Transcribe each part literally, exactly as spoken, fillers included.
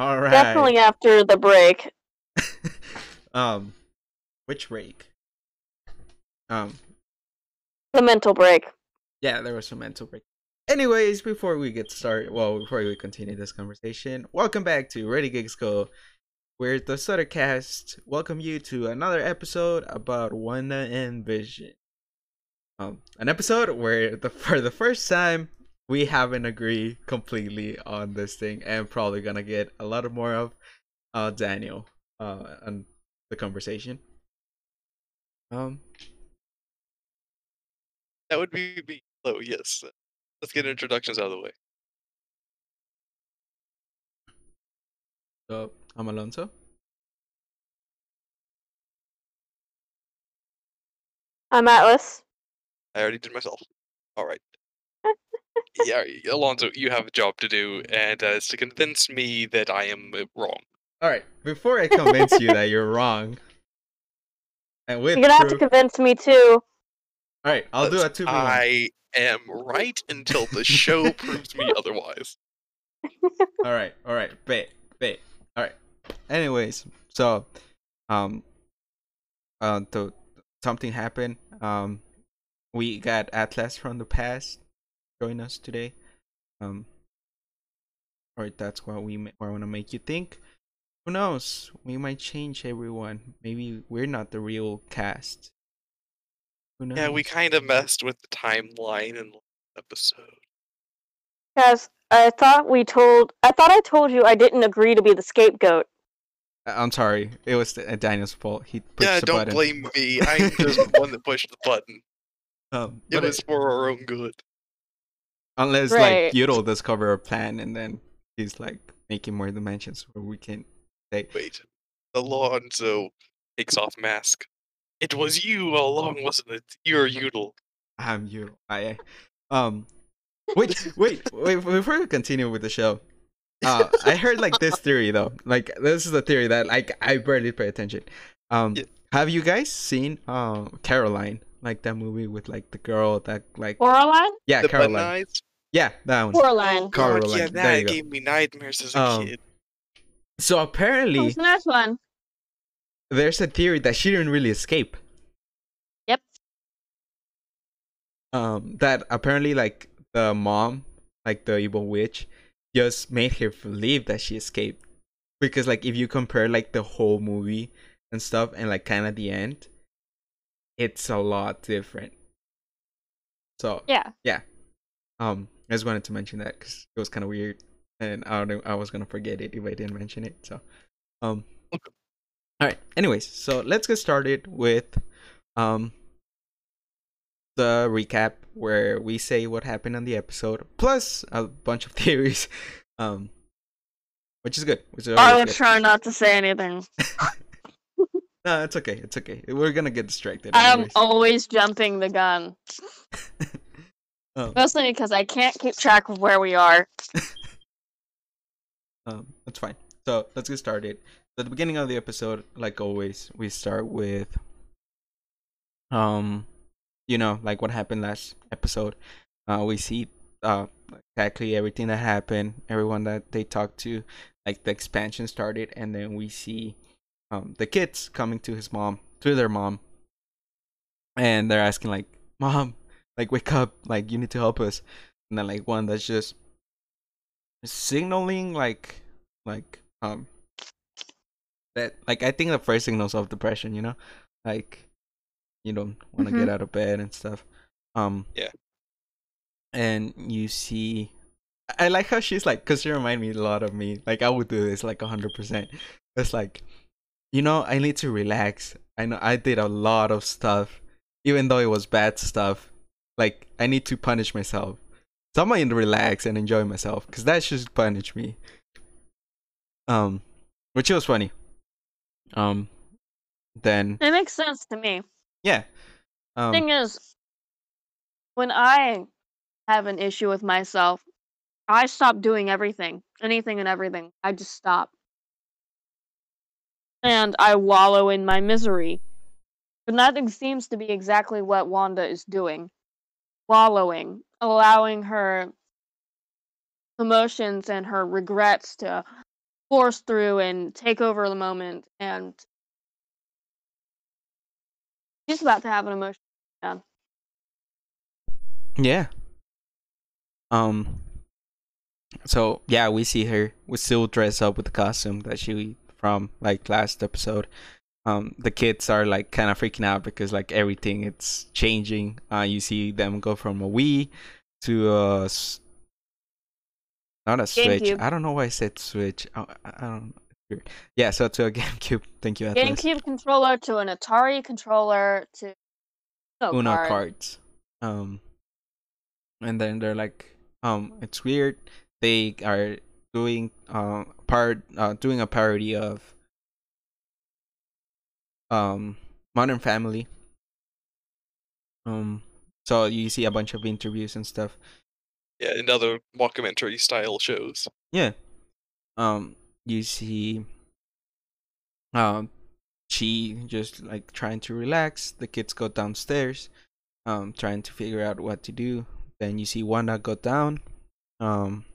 All right. Definitely after the break. um, which break? Um, the mental break. Yeah, there was a mental break. Anyways, before we get started, well, before we continue this conversation, welcome back to Ready Gigs Go, where the Suttercast welcome you to another episode about Wanda and Vision. Um, an episode where the for the first time we haven't agreed completely on this thing, and probably gonna get a lot more of uh, Daniel uh, on the conversation. Um, that would be me. Oh yes. Let's get introductions out of the way. So, I'm Alonso. I'm Atlas. I already did myself. All right. Yeah, Alonso, you have a job to do, and uh, it's to convince me that I am wrong. All right. Before I convince you that you're wrong, and with you're gonna proof... have to convince me too. All right, I'll do a two. I am right until the show proves me otherwise. All right, all right, bet, bet. All right. Anyways, so, um, uh, th- something happened. Um, we got Atlas from the past join us today. Um, all right, that's what we ma- what I want to make you think. Who knows? We might change everyone. Maybe we're not the real cast. Yeah, we kind of messed with the timeline in the episode. Yes, I thought we told... I thought I told you I didn't agree to be the scapegoat. I'm sorry. It was Daniel's fault. He pushed yeah, the button. Yeah, don't blame me. I'm just the one that pushed the button. Um, it was it, for our own good. Unless, right. like, Yudel discover a plan and then he's, like, making more dimensions where we can... Say... Wait. Alonso takes off mask. It was you all along, wasn't it? You're Yudel. I'm Yudel. I, um, wait, wait, wait. Before we continue with the show, uh, I heard like this theory though. Like this is a theory that like I barely pay attention. Um, yeah. Have you guys seen um uh, Caroline? Like that movie with like the girl that like Coraline? Yeah, the Caroline. Yeah, that one. Coraline. Oh, God, Coraline. Yeah, that gave me nightmares as a um, kid. So apparently, what's the next one? There's a theory that she didn't really escape. Yep. Um, that apparently, like, the mom, like, the evil witch, just made her believe that she escaped. Because, like, if you compare, like, the whole movie and stuff and, like, kind of the end, it's a lot different. So, yeah. Yeah. Um, I just wanted to mention that because it was kind of weird. And I, don't, I was going to forget it if I didn't mention it. So, um... Okay. All right. Anyways, so let's get started with um, the recap where we say what happened on the episode, plus a bunch of theories, um, which is good. Which is I would good. try not to say anything. No, it's okay. It's okay. We're gonna get distracted. I'm always jumping the gun, um, mostly because I can't keep track of where we are. um, that's fine. So let's get started. At the beginning of the episode, like always, we start with um you know, like what happened last episode. Uh we see uh exactly everything that happened, everyone that they talked to, like the expansion started, and then we see um the kids coming to his mom, to their mom, and they're asking like, Mom, like wake up, like you need to help us. And then like one that's just signaling like like um that, like, I think the first signals of depression, you know, like you don't want to mm-hmm. get out of bed and stuff. Um, yeah. And you see, I like how she's like, because she reminds me a lot of me. Like I would do this like a hundred percent. It's like, you know, I need to relax. I know I did a lot of stuff, even though it was bad stuff. Like I need to punish myself. So I'm gonna relax and enjoy myself because that should punish me. Um, which was funny. Um, then it makes sense to me. Yeah. Um, thing is, when I have an issue with myself, I stop doing everything, anything and everything. I just stop, and I wallow in my misery. But nothing seems to be exactly what Wanda is doing, wallowing, allowing her emotions and her regrets to force through and take over the moment, and she's about to have an emotional breakdown. Yeah. Um. So yeah, we see her. We still dress up with the costume that she from like last episode. Um, the kids are like kind of freaking out because like everything it's changing. Uh, you see them go from a Wii to a not a Switch. GameCube. I don't know why I said Switch. I, I don't. Yeah, so to a GameCube. Thank you, Atlas. GameCube controller to an Atari controller to Uno, Uno card. cards. Um, and then they're like, um, it's weird. They are doing uh part uh doing a parody of um Modern Family. Um, so you see a bunch of interviews and stuff. Yeah, and other mockumentary style shows. Yeah. Um, you see um she just like trying to relax. The kids go downstairs, um, trying to figure out what to do. Then you see Wanda go down. Um,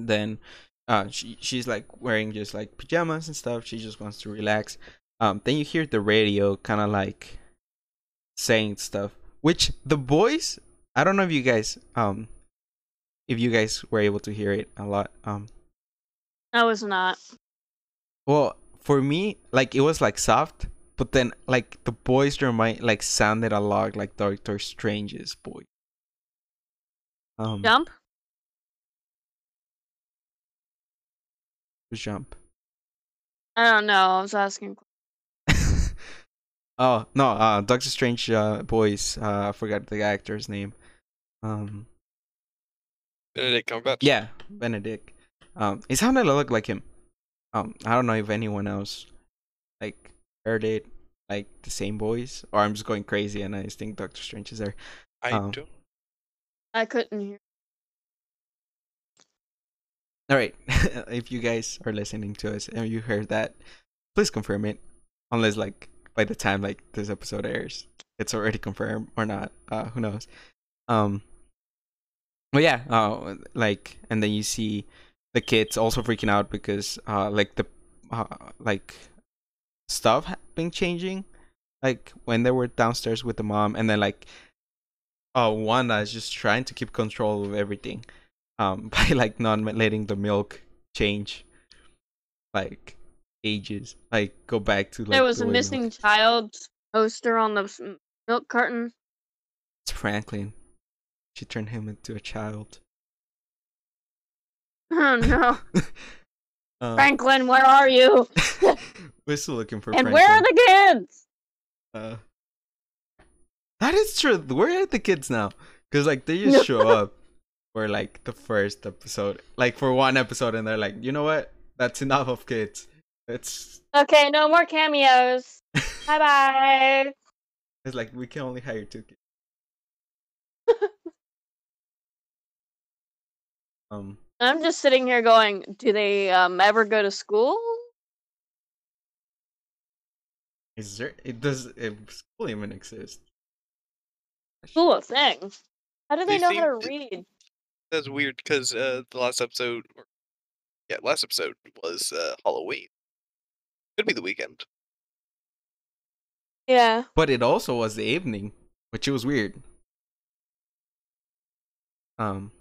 then uh she she's like wearing just like pajamas and stuff. She just wants to relax. Um, then you hear the radio kinda like saying stuff. Which the boys, I don't know if you guys, um, if you guys were able to hear it a lot. Um, I was not. Well, for me, like it was like soft, but then like the boys remind like sounded a lot like Doctor Strange's voice. Um, jump. Jump. I don't know. I was asking. oh no, uh, Doctor Strange uh, voice. Uh, I forgot the actor's name. Um, Benedict Cumberbatch. Yeah, Benedict. Um, it sounded a lot like him. Um, I don't know if anyone else like heard it like the same voice, or I'm just going crazy and I just think Doctor Strange is there. Um, I do. I couldn't hear. All right, if you guys are listening to us and you heard that, please confirm it. Unless like by the time like this episode airs, it's already confirmed or not. Uh, who knows? Um. Well, yeah, uh, like, and then you see the kids also freaking out because, uh, like the, uh, like, stuff had been changing, like when they were downstairs with the mom, and then like, uh, Wanda is just trying to keep control of everything, um, by like not letting the milk change, like, ages, like go back to. Like, there was the a missing milk. child poster on the milk carton. It's Franklin. She turned him into a child. Oh no. um, Franklin, where are you? We're still looking for and Franklin. And where are the kids? Uh, that is true. Where are the kids now? Because like they just show up for like the first episode. Like for one episode and they're like, you know what? That's enough of kids. It's okay, no more cameos. Bye bye. It's like we can only hire two kids. Um, I'm just sitting here going, do they um ever go to school? Is there? It does. It, school even exist? School a thing. How do they, they know seem, how to read? It, that's weird because uh, the last episode, or, yeah, last episode was uh, Halloween. Could be the weekend. Yeah. But it also was the evening, which was weird. Um.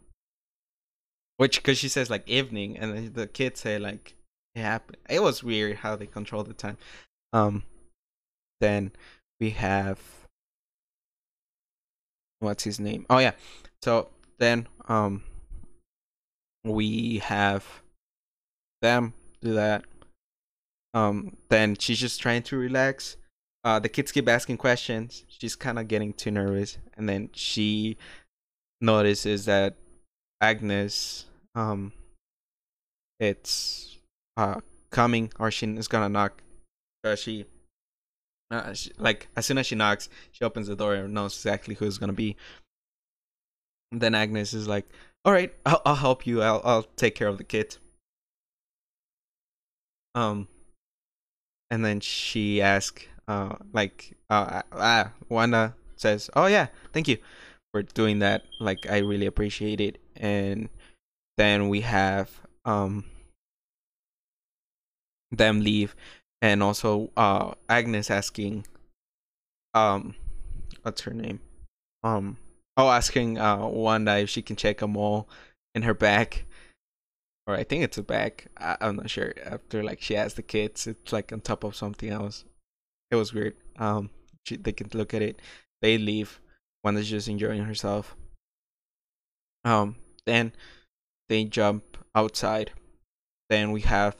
Which, because she says, like, evening, and the kids say, like, it happened. It was weird how they control the time. Um, then we have, what's his name? Oh, yeah. So then um, we have them do that. Um, then she's just trying to relax. Uh, the kids keep asking questions. She's kind of getting too nervous. And then she notices that Agnes, um, it's uh coming, or she is gonna knock. So she, uh, she, like, as soon as she knocks, she opens the door and knows exactly who it's gonna be. And then Agnes is like, "All right, I'll, I'll help you. I'll I'll take care of the kid." Um, and then she asks, uh, like, uh, uh, Wanda says, "Oh yeah, thank you for doing that. Like, I really appreciate it." And then we have um them leave, and also uh Agnes asking um what's her name um oh asking uh Wanda if she can check a mole in her back, or I think it's a back, I I'm not sure, after like she has the kids. It's like on top of something else. It was weird. Um she, they can look at it. They leave. Wanda's just enjoying herself. Um then they jump outside. Then we have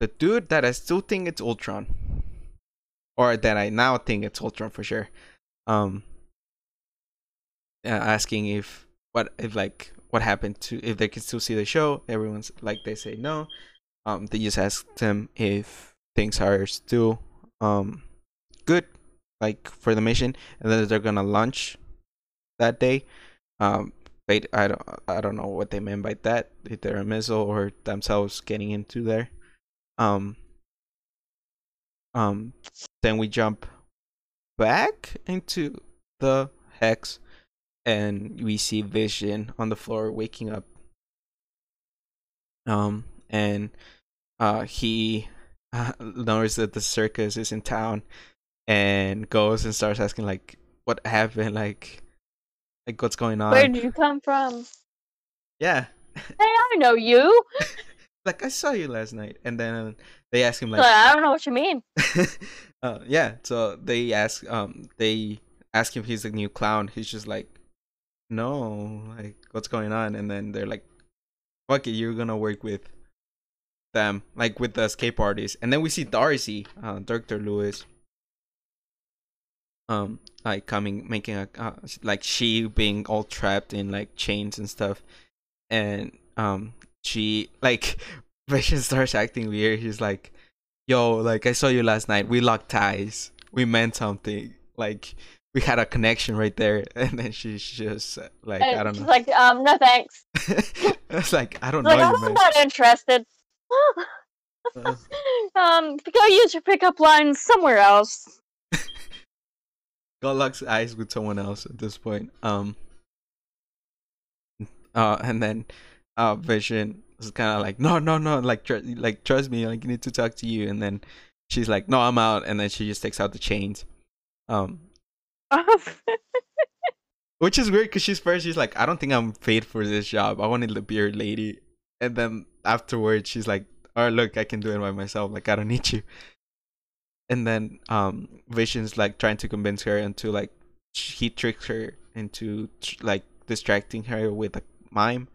the dude that I still think it's Ultron, or that I now think it's Ultron for sure. Um, asking if what if like what happened to, if they can still see the show. Everyone's like, they say no. Um, they just asked them if things are still um good, like for the mission, and then they're gonna launch that day. Um, they I don't I don't know what they meant by that. If they're a missile or themselves getting into there. Um, um, then we jump back into the Hex, and we see Vision on the floor waking up. Um, and uh, he uh, knows that the circus is in town, and goes and starts asking like, "What happened? Like, like what's going on? Where did you come from?" Yeah. Hey, I know you. Like, I saw you last night. And then they ask him like, I don't know what you mean. uh, yeah. So they ask um they ask him if he's the new clown. He's just like, no, like what's going on? And then they're like, fuck it, you're gonna work with them, like with the escape artists. And then we see Darcy, uh, Doctor Lewis, um, like coming, making a uh, like she being all trapped in like chains and stuff, and um. She like Vision starts acting weird. He's like, yo, like I saw you last night, we locked ties, we meant something, like we had a connection right there. And then she's just like, I don't know, like um no thanks. It's like, I don't know, I'm not interested. Um go use your pickup line somewhere else. Go lock eyes with someone else at this point. Um uh and then Uh, Vision is kind of like, no, no, no, like, tr like trust me, like I need to talk to you. And then she's like, no, I'm out. And then she just takes out the chains, um, which is weird because she's first, she's like, I don't think I'm paid for this job. I wanted to be your lady. And then afterwards, she's like, all right, look, I can do it by myself. Like, I don't need you. And then um, Vision's like trying to convince her into like he tricks her into tr like distracting her with a mime.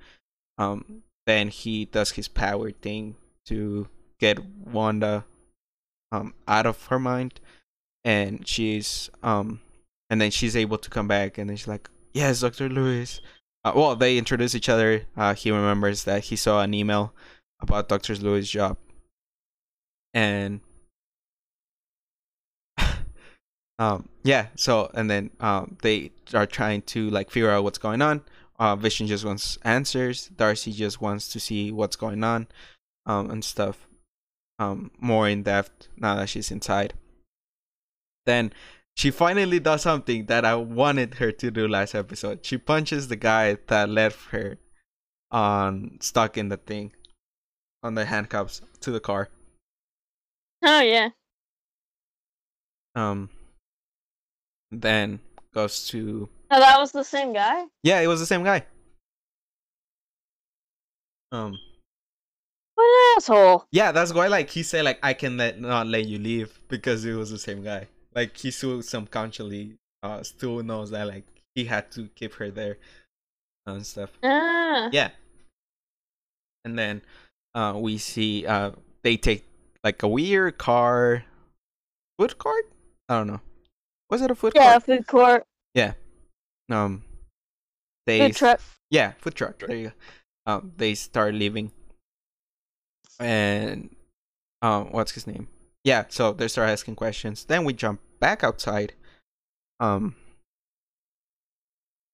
Um, then he does his power thing to get Wanda um out of her mind, and she's um and then she's able to come back, and then she's like, yes, Doctor Lewis. Uh, well, they introduce each other. Uh, he remembers that he saw an email about Doctor Lewis' job, and um yeah, so and then um they are trying to like figure out what's going on. Uh, Vision just wants answers. Darcy just wants to see what's going on, um, and stuff, um, more in depth now that she's inside. Then she finally does something that I wanted her to do last episode. She punches the guy that left her on stuck in the thing, on the handcuffs to the car. Oh yeah. Um. Then goes to. No, that was the same guy? Yeah, it was the same guy. Um. What an asshole. Yeah, that's why like he said like I can let not let you leave, because it was the same guy. Like he still subconsciously uh still knows that like he had to keep her there and stuff. Ah. Yeah. And then uh we see uh they take like a weird car food court? I don't know. Was it a food yeah, court? Yeah, food court. Yeah. Um, they food truck. Yeah, food truck. There you go. Um, they start leaving, and um, what's his name? Yeah, so they start asking questions. Then we jump back outside. Um.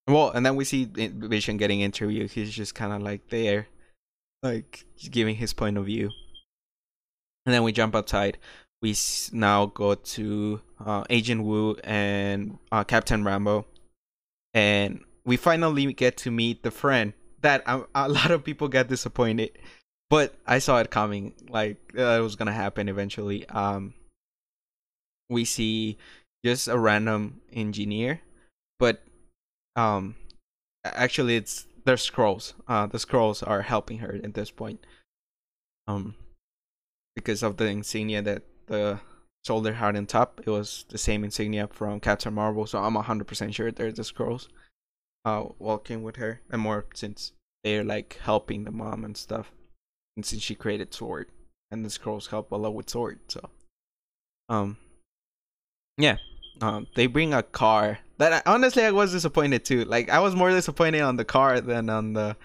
Well, and then we see Vision getting interviewed. He's just kind of like there, like giving his point of view. And then we jump outside. We now go to uh, Agent Woo and uh, Captain Rambeau. And we finally get to meet the friend that a, a lot of people got disappointed But I saw it coming, like uh, it was gonna happen eventually. Um, we see just a random engineer, but um, actually it's their scrolls. Uh, the scrolls are helping her at this point, um, because of the insignia that the soldier had on top. It was the same insignia from Captain Marvel, so I'm a hundred percent sure they're the scrolls, uh, walking with her, and more since they're like helping the mom and stuff. And since she created Sword, and the Skrulls help a lot with Sword, so um yeah um they bring a car that I, honestly I was disappointed too. Like I was more disappointed on the car than on the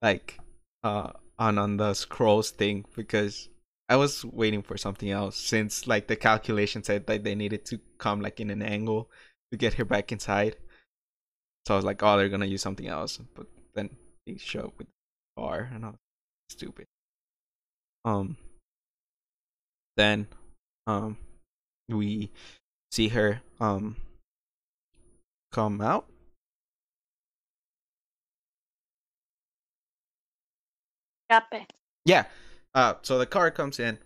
like uh on on the Skrulls thing, because I was waiting for something else, since like the calculation said that they needed to come like in an angle to get her back inside. So I was like, oh, they're gonna use something else, but then they show up with the car, and I was stupid. Um then um we see her um come out. Yep. Yeah. Uh so the car comes in.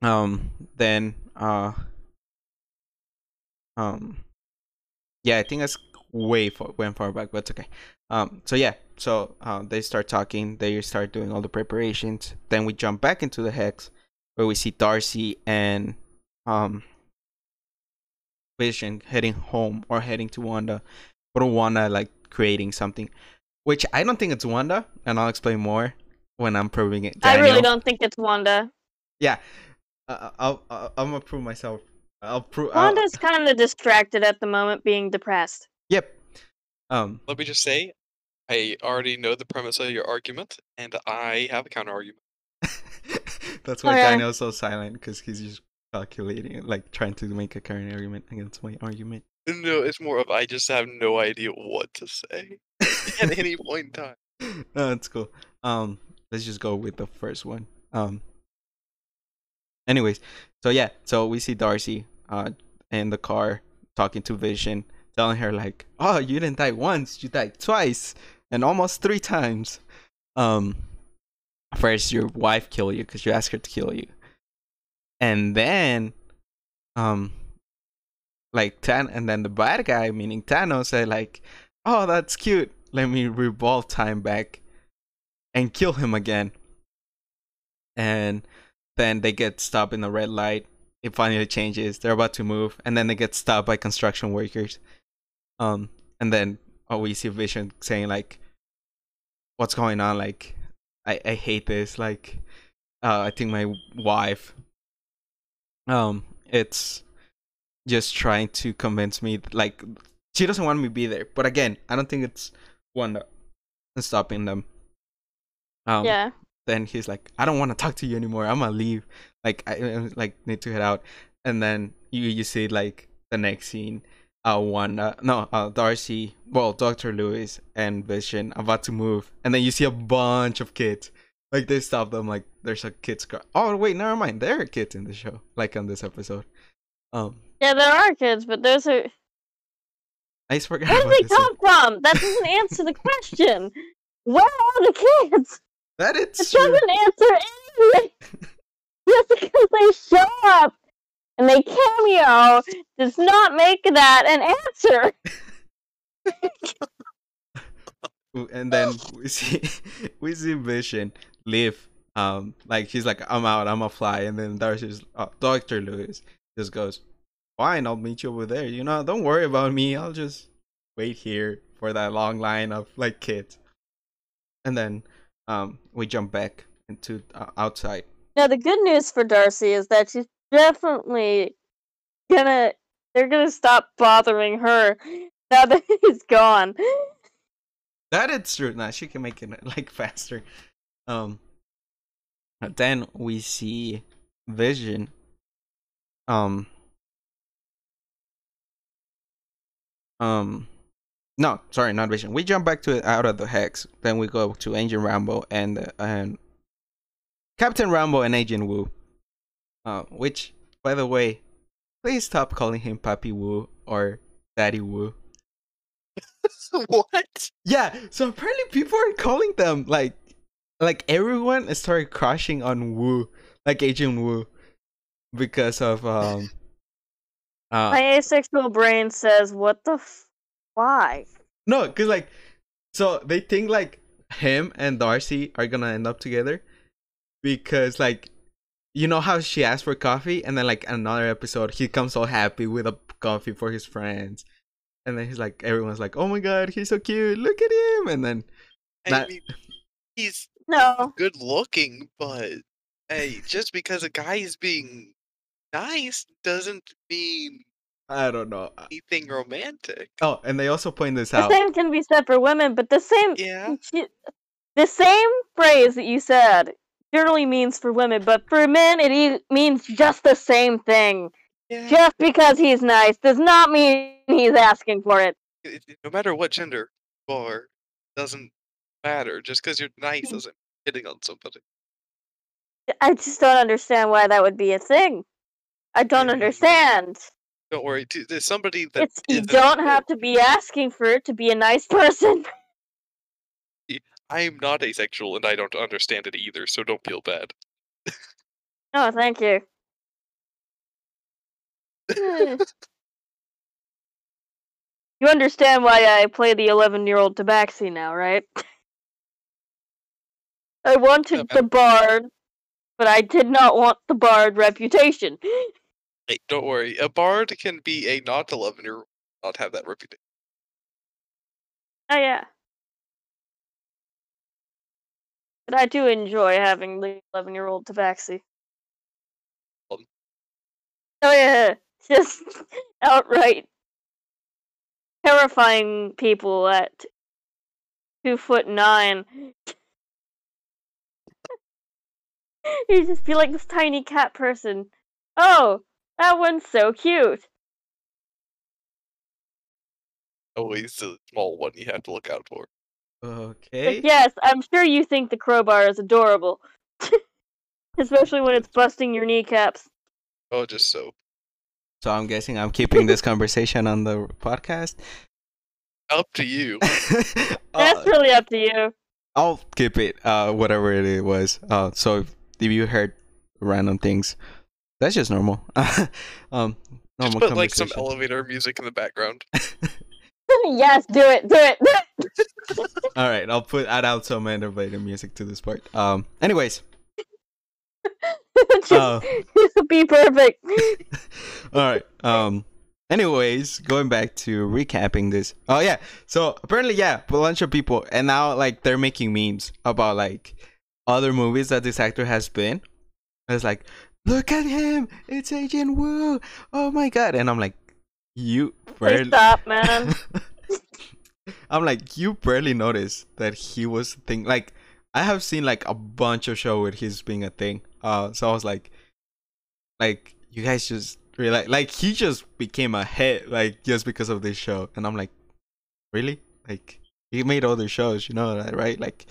Um then uh um yeah, I think that's way far, went far back, but it's okay. Um so yeah, so um they start talking, they start doing all the preparations. Then we jump back into the Hex, where we see Darcy and um Vision heading home, or heading to Wanda, but Wanda like creating something, which I don't think it's Wanda, and I'll explain more when I'm proving it. Daniel, I really don't think it's Wanda. Yeah, uh, I'll, I'll I'm gonna prove myself. I'll prove. Wanda's kind of distracted at the moment, being depressed. Yep. Um. Let me just say, I already know the premise of your argument, and I have a counter argument. That's why oh, yeah. Daniel's so silent, because he's just calculating, like trying to make a counter argument against my argument. No, it's more of I just have no idea what to say at any point in time. No, it's cool. Um, let's just go with the first one. Um. Anyways, so yeah, so we see Darcy, uh, in the car talking to Vision, telling her like, "Oh, you didn't die once, you died twice." And almost three times. Um, first, your wife killed you because you asked her to kill you, and then, um, like Tan, and then the bad guy, meaning Thanos, said like, "Oh, that's cute. Let me revolve time back, and kill him again." And then they get stopped in the red light. It finally changes. They're about to move, and then they get stopped by construction workers. Um, and then oh, we see Vision saying like, "What's going on? Like, I, I hate this. Like, uh, I think my wife, um, it's just trying to convince me. Like, she doesn't want me to be there. But again, I don't think it's Wanda stopping them." Um, yeah. Then he's like, "I don't want to talk to you anymore. I'm gonna leave. Like, I like need to head out." And then you you see like the next scene. Uh, Wanda, no, uh, Darcy, well, Doctor Lewis and Vision about to move, and then you see a bunch of kids. Like they stop them. Like there's a kids car. Oh wait, never mind. There are kids in the show, like on this episode. Um. Yeah, there are kids, but those are. I just forgot. Where did they come from? That doesn't answer the question. Where are the kids? That it's. It true. Doesn't answer anything. Just because they show up. And they cameo does not make that an answer. And then we see we see Vision leave. Um, like she's like, "I'm out, I'm a fly." And then Darcy's uh, Doctor Lewis just goes, "Fine, I'll meet you over there. You know, don't worry about me. I'll just wait here for that long line of like kids." And then um, we jump back into uh, outside. Now the good news for Darcy is that she's definitely gonna they're gonna stop bothering her now that he's gone. That it's true. Now she can make it like faster. Um then we see Vision um um no sorry not Vision we jump back to out of the Hex. Then we go to Agent Rambeau and uh, and Captain Rambeau and Agent Woo. Uh, which, by the way, please stop calling him Papi Woo or Daddy Woo. What? Yeah, so apparently people are calling them, like, like everyone started crushing on Woo, like Agent Woo, because of um. Uh, My asexual brain says, "What the f? Why?" No, cause like, so they think like him and Darcy are gonna end up together, because like, you know how she asked for coffee, and then like another episode, he comes all happy with a coffee for his friends, and then he's like, everyone's like, "Oh my god, he's so cute! Look at him!" And then, that... I mean, he's no good looking, but hey, just because a guy is being nice doesn't mean I don't know anything romantic. Oh, and they also point this out. The same can be said for women, but the same yeah, the same phrase that you said generally means for women, but for men it e means just the same thing. Yeah. Just because he's nice does not mean he's asking for it. It, it no matter what gender you are, doesn't matter. Just because you're nice doesn't mean hitting on somebody. I just don't understand why that would be a thing. I don't yeah. understand. Don't worry. There's somebody that it's, you don't have to be asking for it to be a nice person. I am not asexual, and I don't understand it either, so don't feel bad. Oh, thank you. You understand why I play the eleven-year-old Tabaxi now, right? I wanted the bard, but I did not want the bard reputation. Hey, don't worry. A bard can be a not eleven-year-old, not have that reputation. Oh, yeah. But I do enjoy having the eleven-year-old Tabaxi. Um. Oh yeah, just outright terrifying people at two foot nine. You just be like this tiny cat person. Oh, that one's so cute. Always the small one you have to look out for. Okay. But yes, I'm sure you think the crowbar is adorable. Especially when it's busting your kneecaps. Oh, just so. So I'm guessing I'm keeping this conversation on the podcast? Up to you. That's uh, really up to you. I'll keep it, uh, whatever it was. Uh, so if, if you heard random things, that's just normal. um, normal just put like some elevator music in the background. Yes, do it, do it, do it. All right, I'll put add out some elevator music to this part. Um, anyways, just, uh, be perfect. All right. Um, anyways, going back to recapping this. Oh yeah. So apparently, yeah, a bunch of people, and now like they're making memes about like other movies that this actor has been. It's like, look at him, it's Agent Woo. Oh my god, and I'm like. You barely... Please stop, man. I'm like, you barely noticed that he was a thing. Like, I have seen like a bunch of shows where he's being a thing. Uh, so I was like, like you guys just realize, like he just became a hit, like just because of this show. And I'm like, really? Like he made other shows, you know that, right? Like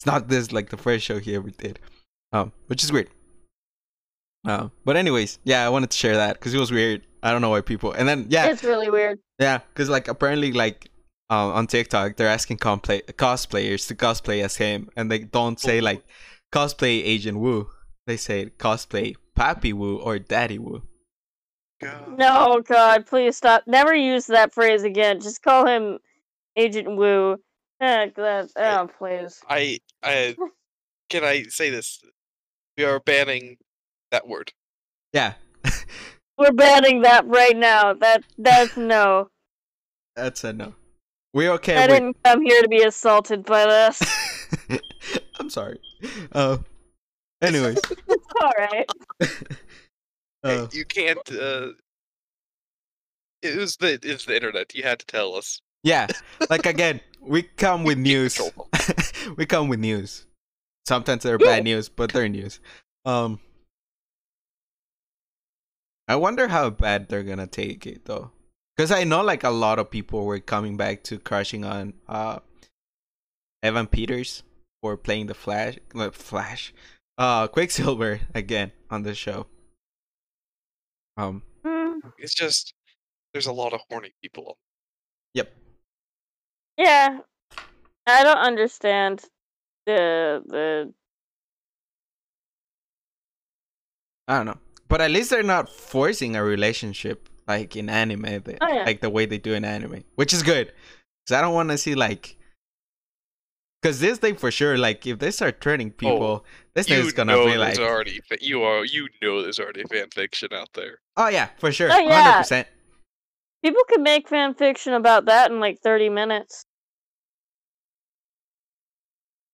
it's not this like the first show he ever did, um, which is weird. Uh, but anyways, yeah, I wanted to share that because it was weird. I don't know why people. And then yeah, it's really weird. Yeah, because like apparently like uh, on TikTok they're asking cosplay cosplayers to cosplay as him, and they don't say like cosplay Agent Woo. They say cosplay Papi Woo or Daddy Woo. God. No, God, please stop! Never use that phrase again. Just call him Agent Woo. Heck, that, oh, please. I I can I say this? We are banning that word. Yeah. We're banning that right now. That that's no. That's a no. We're okay. I with... didn't come here to be assaulted by this. I'm sorry. Uh, anyways. It's all right. Uh, you can't. Uh, it was the it's the internet. You had to tell us. Yeah. Like again, we come with news. We come with news. Sometimes they're bad news, but they're news. Um. I wonder how bad they're gonna take it though, because I know like a lot of people were coming back to crushing on uh, Evan Peters for playing the Flash, the Flash, uh, Quicksilver again on the show. Um, it's just there's a lot of horny people. Yep. Yeah, I don't understand the the. I don't know, but at least they're not forcing a relationship like in anime, they, oh, yeah. like the way they do in anime, which is good. Cause I don't want to see like, cause this thing for sure, like if they start turning people, oh, this thing is gonna be like already. You are, you know, there's already fan fiction out there. Oh yeah, for sure, hundred oh, yeah. percent. People can make fan fiction about that in like thirty minutes.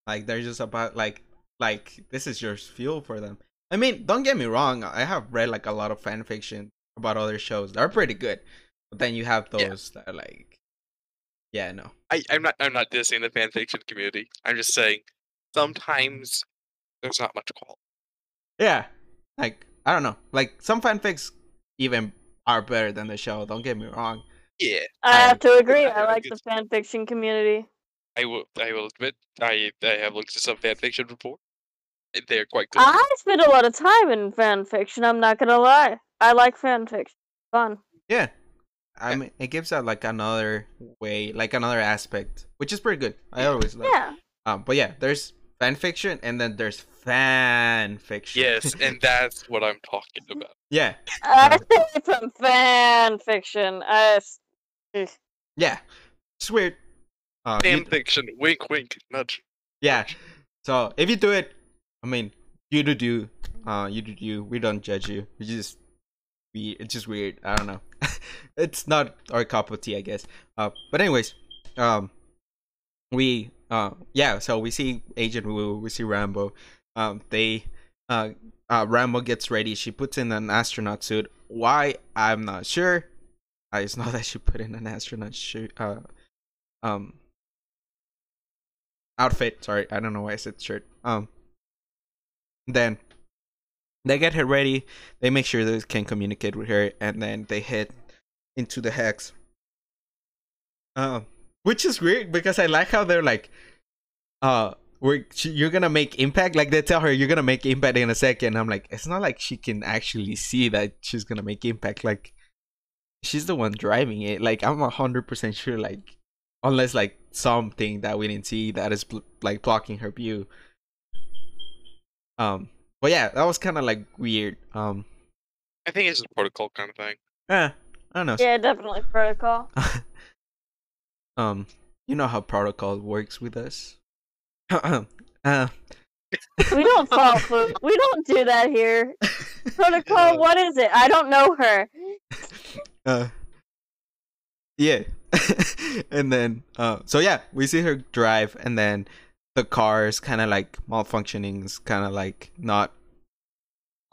Like they're just about like like this is your fuel for them. I mean, don't get me wrong. I have read like a lot of fan fiction about other shows. They're pretty good, but then you have those yeah. that are like, yeah, no. I, I'm not. I'm not dissing the fan fiction community. I'm just saying sometimes there's not much quality. Yeah, like I don't know. Like some fanfics even are better than the show. Don't get me wrong. Yeah, I um, have to agree. I, I like the fan fiction community. I will. I will admit, I I have looked at some fan fiction before. They're quite good. I spend a lot of time in fan fiction. I'm not gonna lie. I like fan fiction. Fun. Yeah, I mean, it gives out like another way, like another aspect, which is pretty good. I always like. Yeah. Um, but yeah, there's fan fiction, and then there's fan fiction. Yes, and that's what I'm talking about. Yeah. I say some fan fiction. I. Yeah, it's weird. Uh, fan fiction. Wink, wink, nudge. Yeah. So if you do it. I mean, you do do, uh, you do do. We don't judge you. We just, we it's just weird. I don't know. It's not our cup of tea, I guess. Uh, but anyways, um, we, uh, yeah. So we see Agent Woo, we see Rambeau. Um, they, uh, uh, Rambeau gets ready. She puts in an astronaut suit. Why? I'm not sure. Uh, it's not that she put in an astronaut suit. Uh, um, outfit. Sorry, I don't know why I said shirt. Um. Then they get her ready, they make sure they can communicate with her, and then they head into the hex. Uh, which is weird because I like how they're like, uh, we're, she, you're gonna make impact. Like they tell her, you're gonna make impact in a second. I'm like, it's not like she can actually see that she's gonna make impact. Like, she's the one driving it. Like, I'm one hundred percent sure, like, unless like something that we didn't see that is like blocking her view. Um, but yeah, that was kind of like weird. Um, I think it's a protocol kind of thing. Yeah, I don't know. Yeah, definitely protocol. um, you know how protocol works with us. uh, we don't follow food. We don't do that here. Protocol, yeah. What is it? I don't know her. uh, yeah. And then, uh, so yeah, we see her drive, and then. The car is kind of like malfunctioning, is kind of like not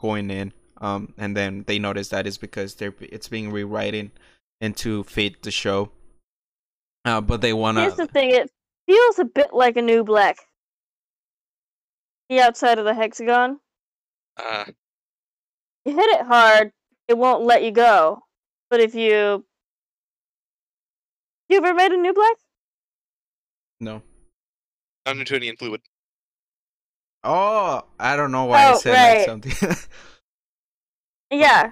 going in, um, and then they notice that is because they're it's being rewritten and to fit the show. Uh, but they wanna. Here's the thing: it feels a bit like a New Black. The outside of the hexagon. Uh. You hit it hard, it won't let you go. But if you, you ever made a New Black? No. Newtonian fluid. Oh, I don't know why oh, I said right. like something. Yeah.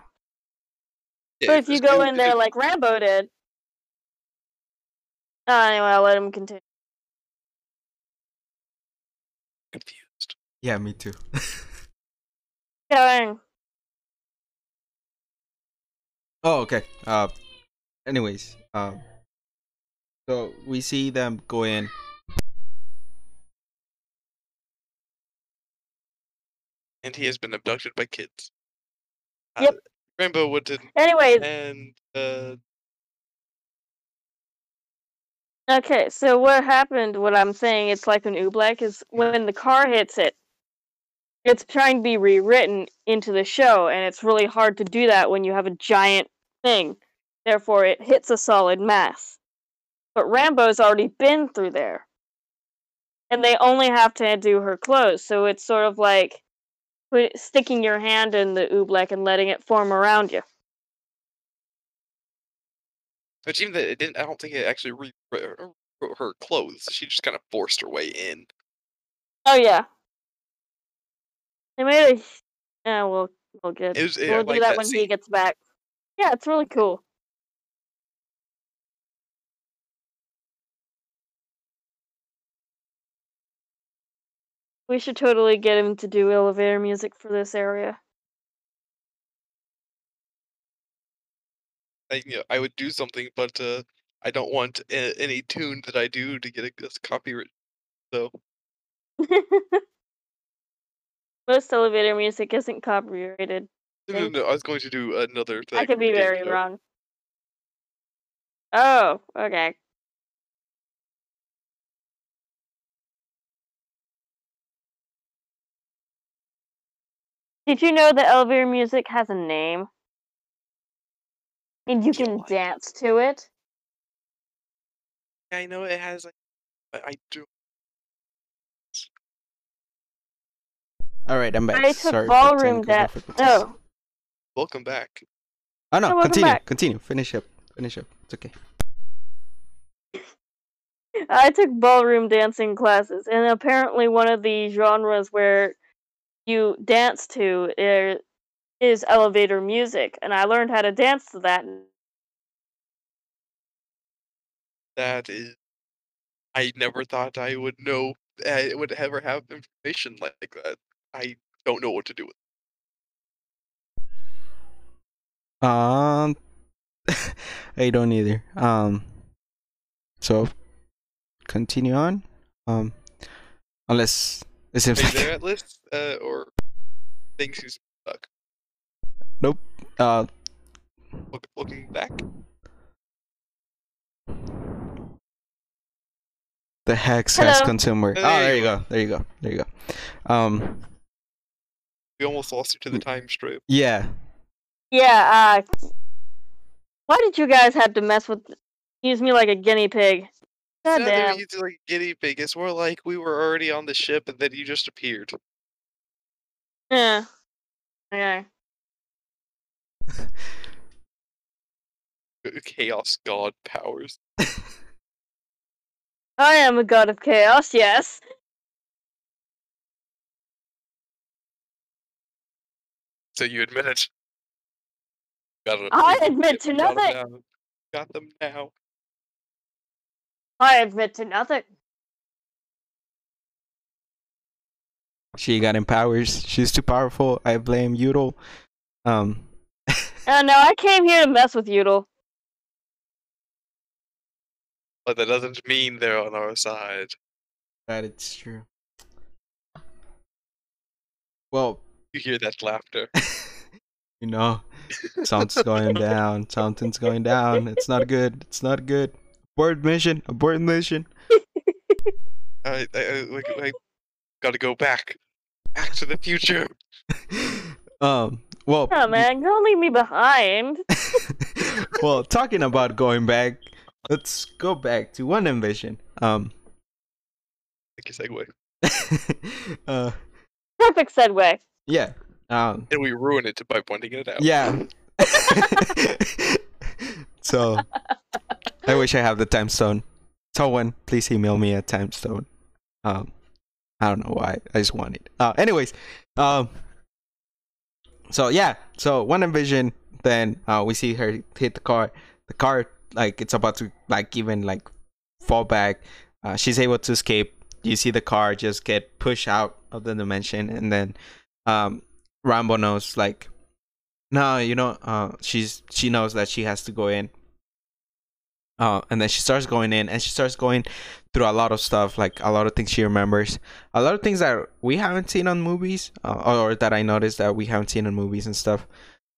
But yeah, if you go in there like Rambeau did. Uh, anyway, I'll let him continue. Confused. Yeah, me too. Going. Oh, okay. Uh, anyways, um, so we see them go in. And he has been abducted by kids. Yep. Uh, Rambeau would. Anyways. And, uh... Okay, so what happened, what I'm saying, it's like an Oobleck, is when the car hits it, it's trying to be rewritten into the show, and it's really hard to do that when you have a giant thing. Therefore, it hits a solid mass. But Rambeau's already been through there. And they only have to do her clothes, so it's sort of like sticking your hand in the oobleck and letting it form around you. But even that, it didn't. I don't think it actually re wrote her clothes. She just kind of forced her way in. Oh yeah. They made a. Yeah, we'll we'll get. It was, yeah, we'll do like that, that when scene. He gets back. Yeah, it's really cool. We should totally get him to do elevator music for this area. I, you know, I would do something, but uh, I don't want a, any tune that I do to get a, a copyright. So most elevator music isn't copyrighted. No, no, no, I was going to do another thing. I could be very yeah. wrong. Oh, okay. Did you know that elevator music has a name? And you can dance to it? I know it has, like, I do. Alright, I'm back. I took Sorry, ballroom dance. No. Welcome back. Oh no, no continue, back. continue, finish up, finish up, it's okay. I took ballroom dancing classes, and apparently one of the genres where you dance to is, is elevator music, and I learned how to dance to that. That is... I never thought I would know, I would ever have information like that. I don't know what to do with it. Um... I don't either. Um... So... Continue on. Um... Unless... It seems Is like... there at least, uh, or things you suck? Nope. Uh, Look, looking back. The hex Hello. has consumer. Oh, there you go. There you go. There you go. Um, we almost lost you to the time strip. Yeah. Yeah. Uh, why did you guys have to mess with? Use me like a guinea pig. God no, damn. It's like guinea pig. It's more like we were already on the ship and then you just appeared. Yeah. Okay. Chaos god powers. I am a god of chaos, yes. So you admit it. Got it. I admit to nothing. Got them now. Got them now. I admit to nothing. She got empowers. She's too powerful. I blame Udall. Um. Oh no, I came here to mess with Udall. But that doesn't mean they're on our side. That it's true. Well, you hear that laughter. You know, something's going down. Something's going down. It's not good. It's not good. Abort mission, abort mission. I, I, I, I gotta go back, back to the future. um, well, oh man, don't leave me behind. Well, talking about going back, let's go back to one ambition. Um, Thank you, segue. uh, Perfect segue. Yeah. Um, and we ruin it by pointing it out. Yeah. So. I wish I have the time stone. Someone, please email me a time stone. Um, I don't know why. I just want it. Uh, anyways, um, so yeah, so Wanda Vision. Then uh, we see her hit the car. The car, like it's about to, like even like fall back. Uh, she's able to escape. You see the car just get pushed out of the dimension, and then um, Rambeau knows, like, no, you know, uh, she's she knows that she has to go in. Uh, and then she starts going in, and she starts going through a lot of stuff, like a lot of things she remembers, a lot of things that we haven't seen on movies, uh, or that I noticed that we haven't seen on movies and stuff.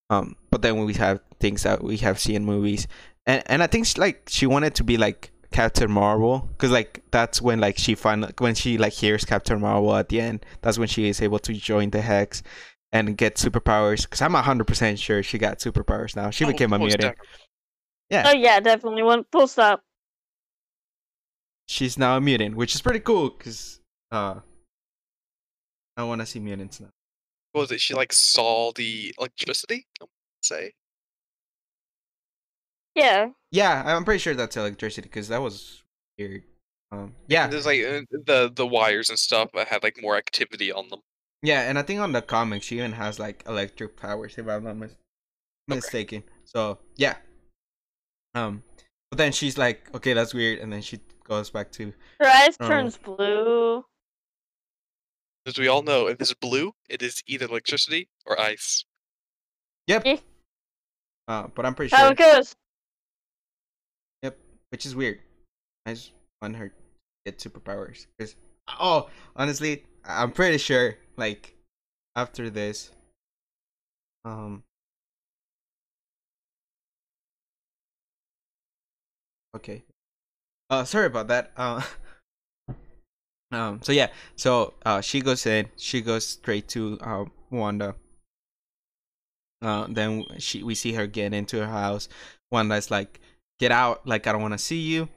Um, but then we have things that we have seen in movies, and and I think she, like she wanted to be like Captain Marvel, because like that's when like she finally when she like hears Captain Marvel at the end, that's when she is able to join the Hex and get superpowers. Because I'm a hundred percent sure she got superpowers now. She oh, became a mutant. Down. Yeah. Oh yeah, definitely one full stop. She's now a mutant, which is pretty cool because uh, I want to see mutants now. What was it? She like saw the electricity. I say. Yeah. Yeah, I'm pretty sure that's electricity because that was weird. Um, yeah. There's like uh, the the wires and stuff that had like more activity on them. Yeah, and I think on the comics she even has like electric powers if I'm not mis okay. mistaken. So yeah. Um, but then she's like, okay, that's weird, and then she goes back to... Her eyes um, turns blue. As we all know, if it's blue, it is either electricity or ice. Yep. Uh, but I'm pretty sure. How it goes. Yep, which is weird. I just want her to get superpowers. Cause, oh, honestly, I'm pretty sure, like, after this, um, okay. Uh, sorry about that. Uh, um, so yeah, so uh, she goes in. She goes straight to uh, Wanda. Uh, then she we see her get into her house. Wanda's like, "Get out! Like I don't want to see you."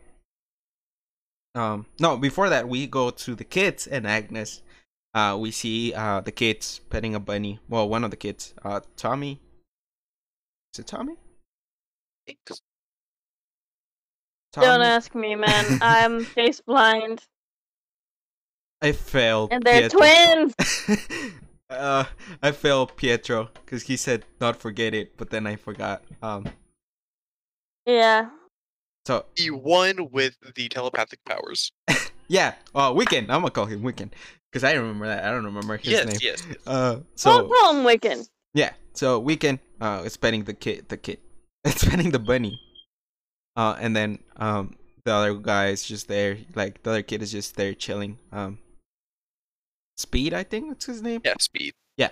Um, no, before that we go to the kids and Agnes. Uh, we see uh the kids petting a bunny. Well, one of the kids, uh, Tommy. Is it Tommy? Thanks. Tommy. Don't ask me, man. I'm face blind. I failed. And they're Pietro. twins. uh, I failed Pietro because he said not forget it, but then I forgot. Um. Yeah. So he won with the telepathic powers. Yeah. Uh, Wiccan. I'm gonna call him Wiccan because I remember that. I don't remember his yes, name. Yes. Yes. Uh. So. We'll call him Wiccan. Yeah. So Wiccan. Uh, is petting the kid. The kid. It's petting the bunny. Uh, and then um, the other guy is just there, like the other kid is just there chilling. Um, Speed, I think that's his name. Yeah, Speed. Yeah.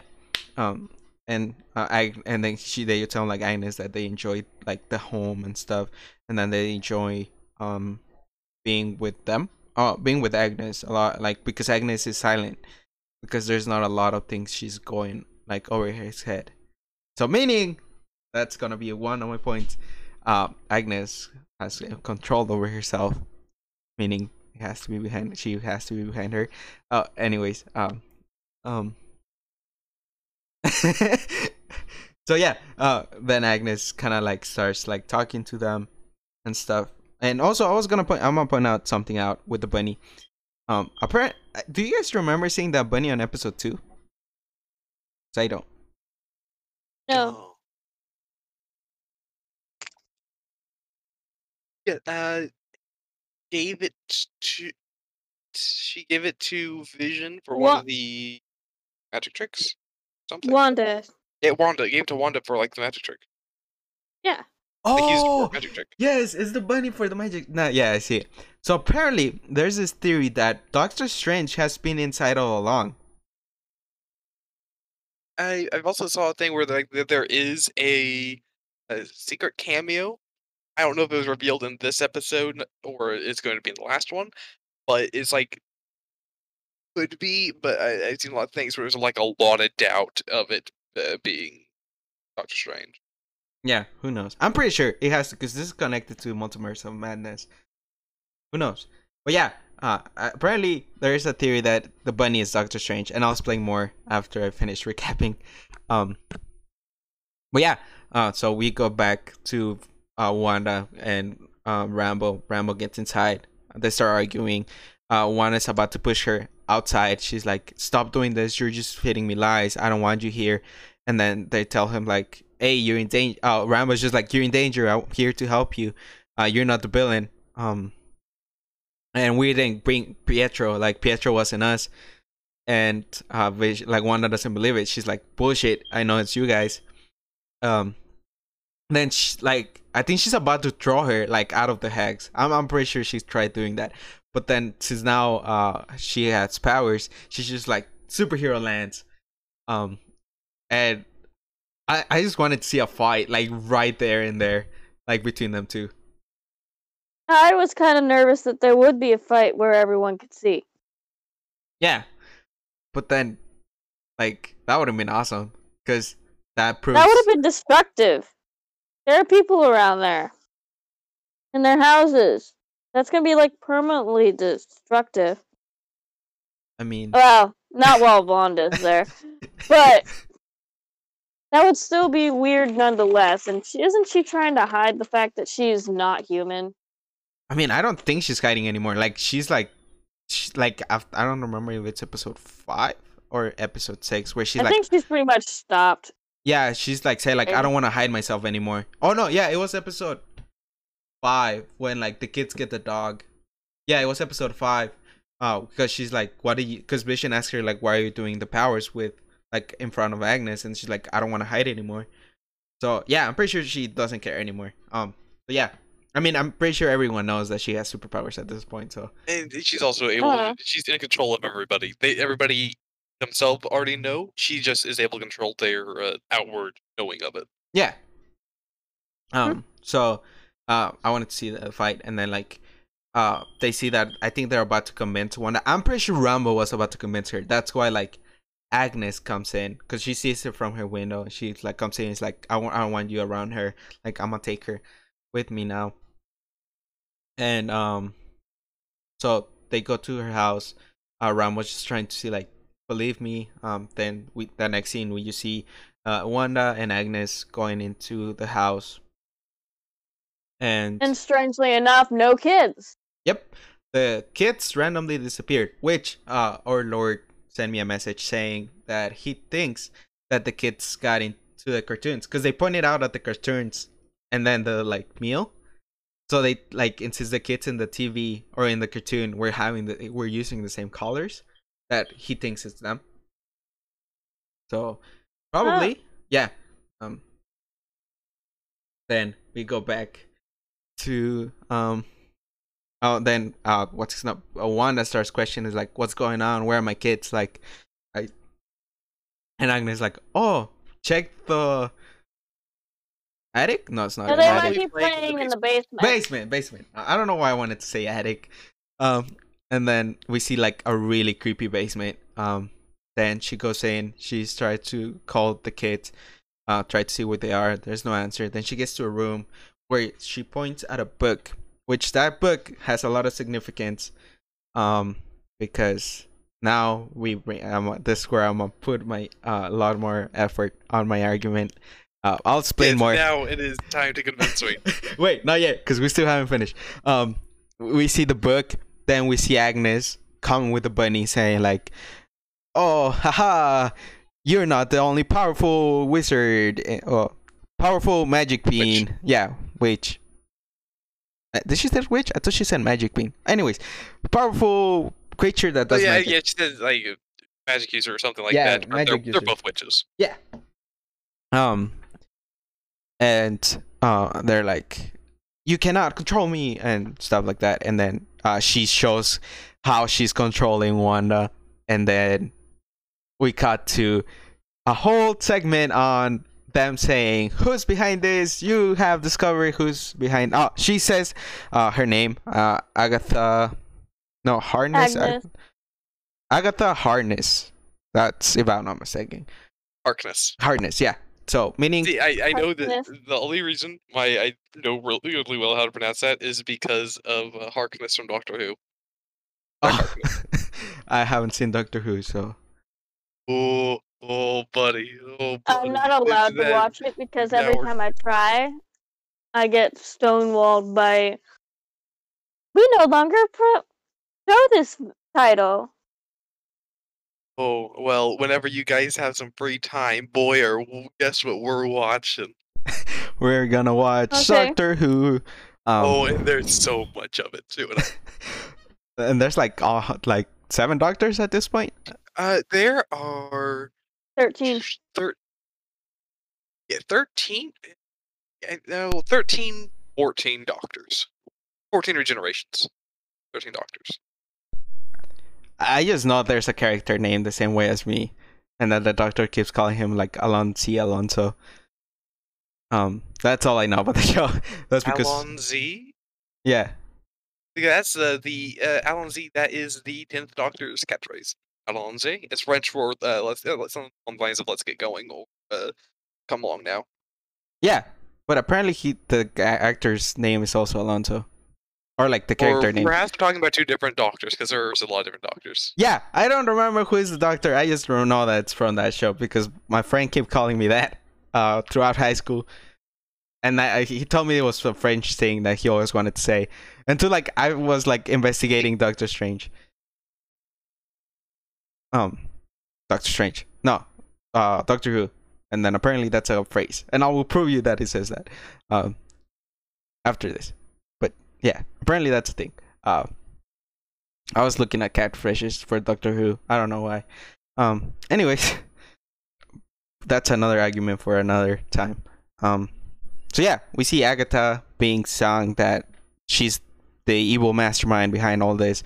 Um, and uh, I and then she they tell them, like Agnes that they enjoy like the home and stuff, and then they enjoy um being with them, uh, being with Agnes a lot, like because Agnes is silent, because there's not a lot of things she's going like over his head. So meaning that's gonna be one of my points. Uh, Agnes has control over herself, meaning it has to be behind. She has to be behind her. Uh, anyways, um, um. so yeah, uh, then Agnes kind of like starts like talking to them and stuff. And also, I was gonna point, I'm gonna point out something out with the bunny. Um, apparent. Do you guys remember seeing that bunny on episode two? Cause I don't. No. Yeah, uh, gave it to she gave it to Vision for one Wa- of the magic tricks. Something. Wanda. Yeah, Wanda gave it to Wanda for like the magic trick. Yeah. Like, oh. Magic trick. Yes, it's the bunny for the magic. No, yeah, I see it. So apparently, there's this theory that Doctor Strange has been inside all along. I I've also saw a thing where like there is a, a secret cameo. I don't know if it was revealed in this episode or it's going to be in the last one, but it's like could be. But I, I've seen a lot of things where there's like a lot of doubt of it uh, being Doctor Strange. Yeah, who knows? I'm pretty sure it has to because this is connected to Multiverse of Madness. Who knows? But yeah, uh, apparently there is a theory that the bunny is Doctor Strange, and I'll explain more after I finish recapping. Um, but yeah, uh, so we go back to. Uh, Wanda and um, Rambeau. Rambeau gets inside. They start arguing. Uh, Wanda's about to push her outside. She's like, "Stop doing this. You're just feeding me lies. I don't want you here." And then they tell him like, "Hey, you're in danger." Uh, Rambo's just like, "You're in danger. I'm here to help you. Uh, you're not the villain." Um, and we didn't bring Pietro. Like Pietro wasn't us. And uh, like Wanda doesn't believe it. She's like, "Bullshit. I know it's you guys." Um, then she like. I think she's about to throw her like out of the hex. I'm I'm pretty sure she's tried doing that, but then since now uh she has powers, she's just like superhero lands, um, and I I just wanted to see a fight like right there and there like between them two. I was kind of nervous that there would be a fight where everyone could see. Yeah, but then like that would have been awesome because that proves that would have been destructive. There are people around there. In their houses. That's gonna be like permanently destructive. I mean... Well, not while Wanda's there. But... That would still be weird nonetheless. And she, isn't she trying to hide the fact that she's not human? I mean, I don't think she's hiding anymore. Like, she's like... She's like I don't remember if it's episode five or episode six where she's I like... I think she's pretty much stopped. Yeah, she's like say like I don't want to hide myself anymore. Oh no, yeah, it was episode five when like the kids get the dog. Yeah, it was episode five Oh, because she's like, what do you, because Vision asks her, like, why are you doing the powers with, like, in front of Agnes? And she's like, I don't want to hide anymore. So, yeah, I'm pretty sure she doesn't care anymore. Um, but yeah, I mean, I'm pretty sure everyone knows that she has superpowers at this point, so. And she's also able, uh-huh. she's in control of everybody. They, everybody themselves already know. She just is able to control their uh, outward knowing of it. Yeah. Um, mm-hmm. so, uh, I wanted to see the fight, and then, like, Uh, they see that I think they're about to convince Wanda. I'm pretty sure Rambeau was about to convince her. That's why, like, Agnes comes in, because she sees it from her window. She, like, comes in and is like, I, w- I want you around her. Like, I'm going to take her with me now. And um, so they go to her house. Uh, Rambeau's just trying to see, like, believe me. Um, then we, that next scene, we you see uh, Wanda and Agnes going into the house. And, and strangely enough, no kids. Yep. The kids randomly disappeared, which uh, our Lord sent me a message saying that he thinks that the kids got into the cartoons, because they pointed out at the cartoons and then the, like, meal. So they, like, since the kids in the T V or in the cartoon were having the, were using the same colors, that he thinks it's them. So probably, huh. yeah. Um. Then we go back to um oh then uh what's not uh, Wanda starts questioning, is like, what's going on, where are my kids, like I and Agnes like, oh, check the attic. No, it's not, so they might be playing in the basement. basement basement I don't know why I wanted to say attic. Um and then we see, like, a really creepy basement. Um then she goes in, she's tried to call the kids, uh try to see where they are. There's no answer. Then she gets to a room where she points at a book, which that book has a lot of significance, um, because now we bring, um, this is where I'm gonna put my uh, a lot more effort on my argument. Uh, I'll explain yes, more. Now it is time to convince me. Wait, not yet, because we still haven't finished. Um, we see the book, then we see Agnes come with a bunny saying, like, "Oh, haha, you're not the only powerful wizard." Oh, powerful magic bean. Witch. Yeah, witch. Uh, did she say witch? I thought she said magic bean. Anyways, powerful creature that does oh, yeah, magic. Yeah, she said, like, magic user or something like yeah, that. Magic they're, user. They're both witches. Yeah. Um, and uh, they're like, you cannot control me and stuff like that. And then uh, she shows how she's controlling Wanda. And then we cut to a whole segment on them saying, who's behind this? You have discovered who's behind. Oh, she says uh, her name, uh, Agatha. No, Harkness. Ag- Agatha Harkness. That's, if I'm not mistaken. Harkness. Harkness, yeah. So, meaning. See, I, I know that the only reason why I know really, really well how to pronounce that is because of uh, Harkness from Doctor Who. Oh. I haven't seen Doctor Who, so. Oh. Oh, buddy. Oh, buddy. I'm not allowed to watch it because every time I try, I get stonewalled by. We no longer pro- show this title. Oh, well, whenever you guys have some free time, boy, or guess what we're watching? We're gonna watch okay. Doctor Who. Um, oh, and there's so much of it, too. And there's like uh, like seven doctors at this point? Uh, there are thirteen. Thir- yeah, thirteen. No, thirteen, fourteen doctors, fourteen regenerations, thirteen doctors. I just know there's a character named the same way as me, and that the doctor keeps calling him like Alon C. Alonso. Um, that's all I know about the show. That's because Alon Z. Yeah. That's uh, the uh, Alon Z. That is the tenth Doctor's catchphrase. Alonzi. It's French for uh, let's uh, let's on the lines of let's get going or uh, come along now. Yeah, but apparently he the actor's name is also Alonso, or like the character or name. Perhaps we're talking about two different doctors because there's a lot of different doctors. Yeah, I don't remember who is the doctor. I just know that it's from that show because my friend kept calling me that uh, throughout high school, and I, I, he told me it was a French thing that he always wanted to say until like I was like investigating Doctor Strange. Um, Doctor Strange. No, uh, Doctor Who. And then apparently that's a phrase. And I will prove you that it says that um, after this. But yeah, apparently that's a thing. Uh, I was looking at catfishes for Doctor Who. I don't know why. Um. Anyways, that's another argument for another time. Um. So yeah, we see Agatha being sung that she's the evil mastermind behind all this,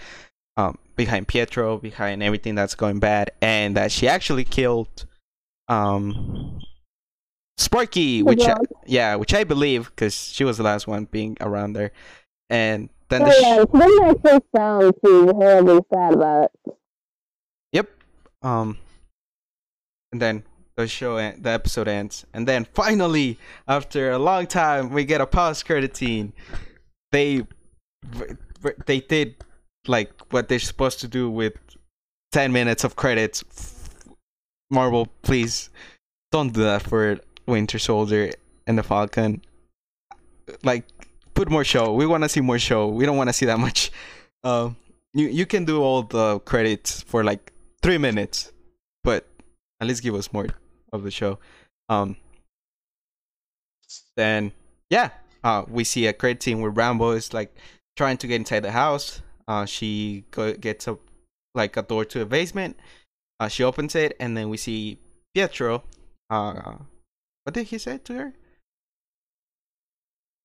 um, behind Pietro, behind everything that's going bad, and that she actually killed, um, Sparky, which I, yeah, which I believe because she was the last one being around there, and then oh, the yeah, sh- then that first sound she's horribly sad about it. Yep, um, and then the show, en- the episode ends, and then finally, after a long time, we get a post-credit scene. They They did like what they're supposed to do with ten minutes of credits. Marvel, please don't do that for Winter Soldier and the Falcon. Like, put more show. We want to see more show. We don't want to see that much. Um, you you can do all the credits for like three minutes, but at least give us more of the show. Um. Then yeah, uh, we see a credit scene where Rambeau is like trying to get inside the house. Uh, she go- gets a like a door to a basement. Uh, she opens it, and then we see Pietro. Uh, what did he say to her?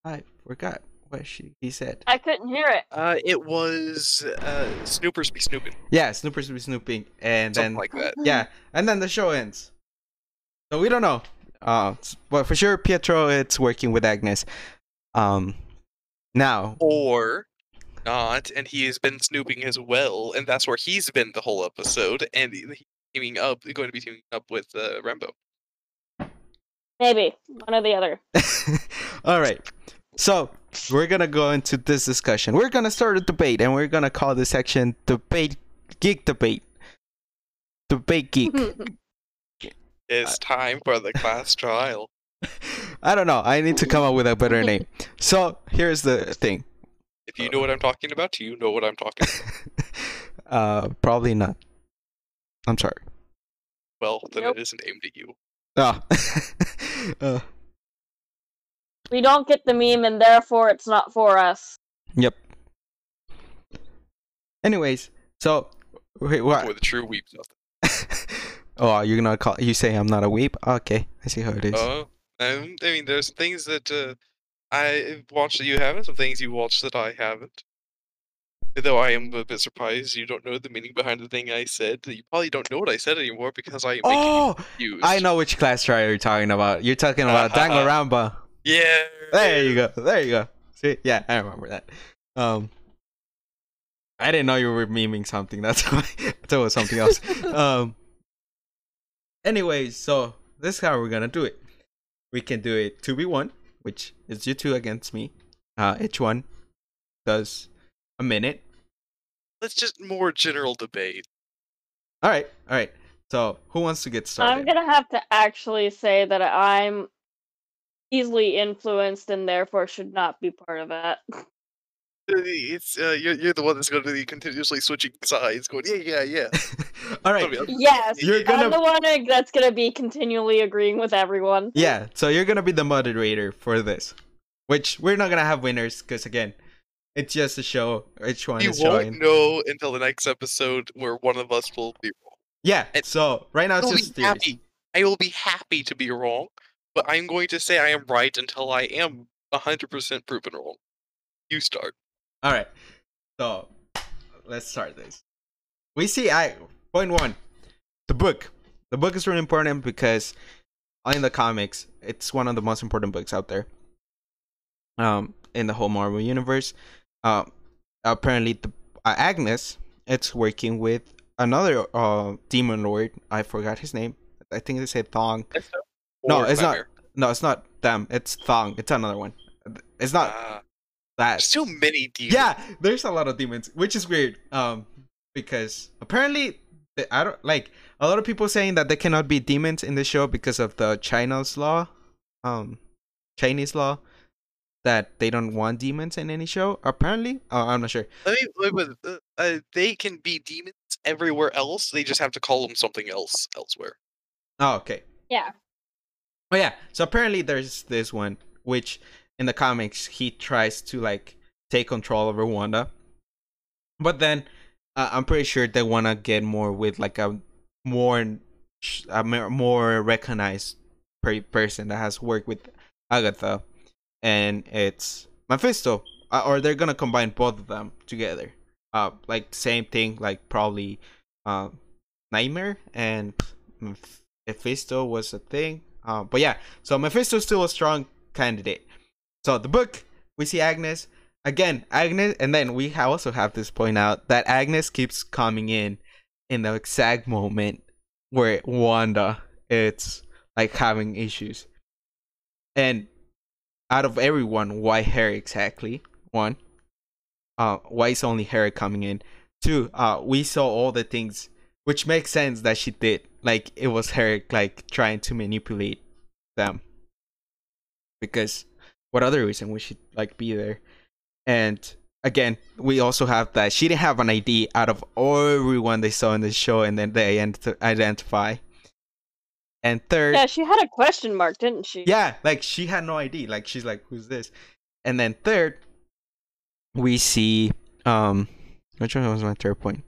I forgot what she he said. I couldn't hear it. Uh, it was uh, Snoopers be snooping. Yeah, Snoopers be snooping, and something then like that. Yeah, and then the show ends. So we don't know. Uh, but for sure, Pietro it's working with Agnes. Um. Now or not, and he has been snooping as well, and that's where he's been the whole episode, and he's teaming up, going to be teaming up with uh, Rambeau. Maybe one or the other. All right, so we're gonna go into this discussion. We're gonna start a debate, and we're gonna call this section "Debate Geek Debate." Debate Geek. It's time for the class trial. I don't know. I need to come up with a better name. So here's the thing. If you know what I'm talking about, you know what I'm talking about. uh, probably not. I'm sorry. Well, then nope. It isn't aimed at you. Oh. uh. We don't get the meme, and therefore it's not for us. Yep. Anyways, so wait, what? For the true weeps. Oh, you're gonna call? You say I'm not a weep? Okay, I see how it is. Uh, Um, I mean, there's things that uh, I watched that you haven't, some things you watched that I haven't. Though I am a bit surprised you don't know the meaning behind the thing I said. You probably don't know what I said anymore because I am oh, making you confused. I know which class trial you're talking about. You're talking about uh-huh. Danganronpa. Yeah. There you go. There you go. See? Yeah, I remember that. Um, I didn't know you were memeing something. That's why. That was something else. um. Anyways, so this is how we're gonna do it. We can do a two v one, which is you two against me. Uh, each one does a minute. Let's just more general debate. All right, all right. So, who wants to get started? I'm going to have to actually say that I'm easily influenced and therefore should not be part of that. It's uh, you're you're the one that's going to be continuously switching sides, going yeah yeah yeah. All right. Yes, you're gonna... I'm the one that's going to be continually agreeing with everyone. Yeah, so you're going to be the moderator for this, which we're not going to have winners because again, it's just a show. Each one you is showing. You won't know until the next episode where one of us will be wrong. Yeah. And so right now it's just theories. Happy. I will be happy to be wrong, but I'm going to say I am right until I am one hundred percent proven wrong. You start. All right, so let's start this. We see I point one, the book. The book is really important because in the comics, it's one of the most important books out there. Um, in the whole Marvel universe, uh, apparently the, uh, Agnes, it's working with another uh demon lord. I forgot his name. I think they said Thong. It's no, it's not. Here. No, it's not them. It's Thong. It's another one. It's not. Uh... That. There's too many demons. Yeah, there's a lot of demons, which is weird. Um, because apparently, they, I don't like a lot of people saying that there cannot be demons in the show because of the China's law, um, Chinese law, that they don't want demons in any show. Apparently, uh, I'm not sure. Let me, wait, wait, uh, they can be demons everywhere else. They just have to call them something else elsewhere. Oh, okay. Yeah. Oh yeah. So apparently, there's this one which. In the comics, he tries to like take control over Wanda, but then uh, I'm pretty sure they want to get more with like a more a more recognized person that has worked with Agatha, and it's Mephisto, uh, or they're gonna combine both of them together. Uh, like same thing, like probably uh, Nightmare and Mephisto was a thing. Uh, but yeah, so Mephisto's still a strong candidate. So the book, we see Agnes again, Agnes, and then we also have this point out that Agnes keeps coming in in the exact moment where Wanda it's like having issues. And out of everyone, why her exactly? One, uh, why is only her coming in? Two, uh, we saw all the things which makes sense that she did. Like it was her like trying to manipulate them. Because what other reason would she like be there? And again, we also have that she didn't have an I D out of everyone they saw in the show, and then they ident identify. And third, yeah, she had a question mark, didn't she? Yeah, like she had no I D. Like she's like, who's this? And then third, we see um, which one was my third point?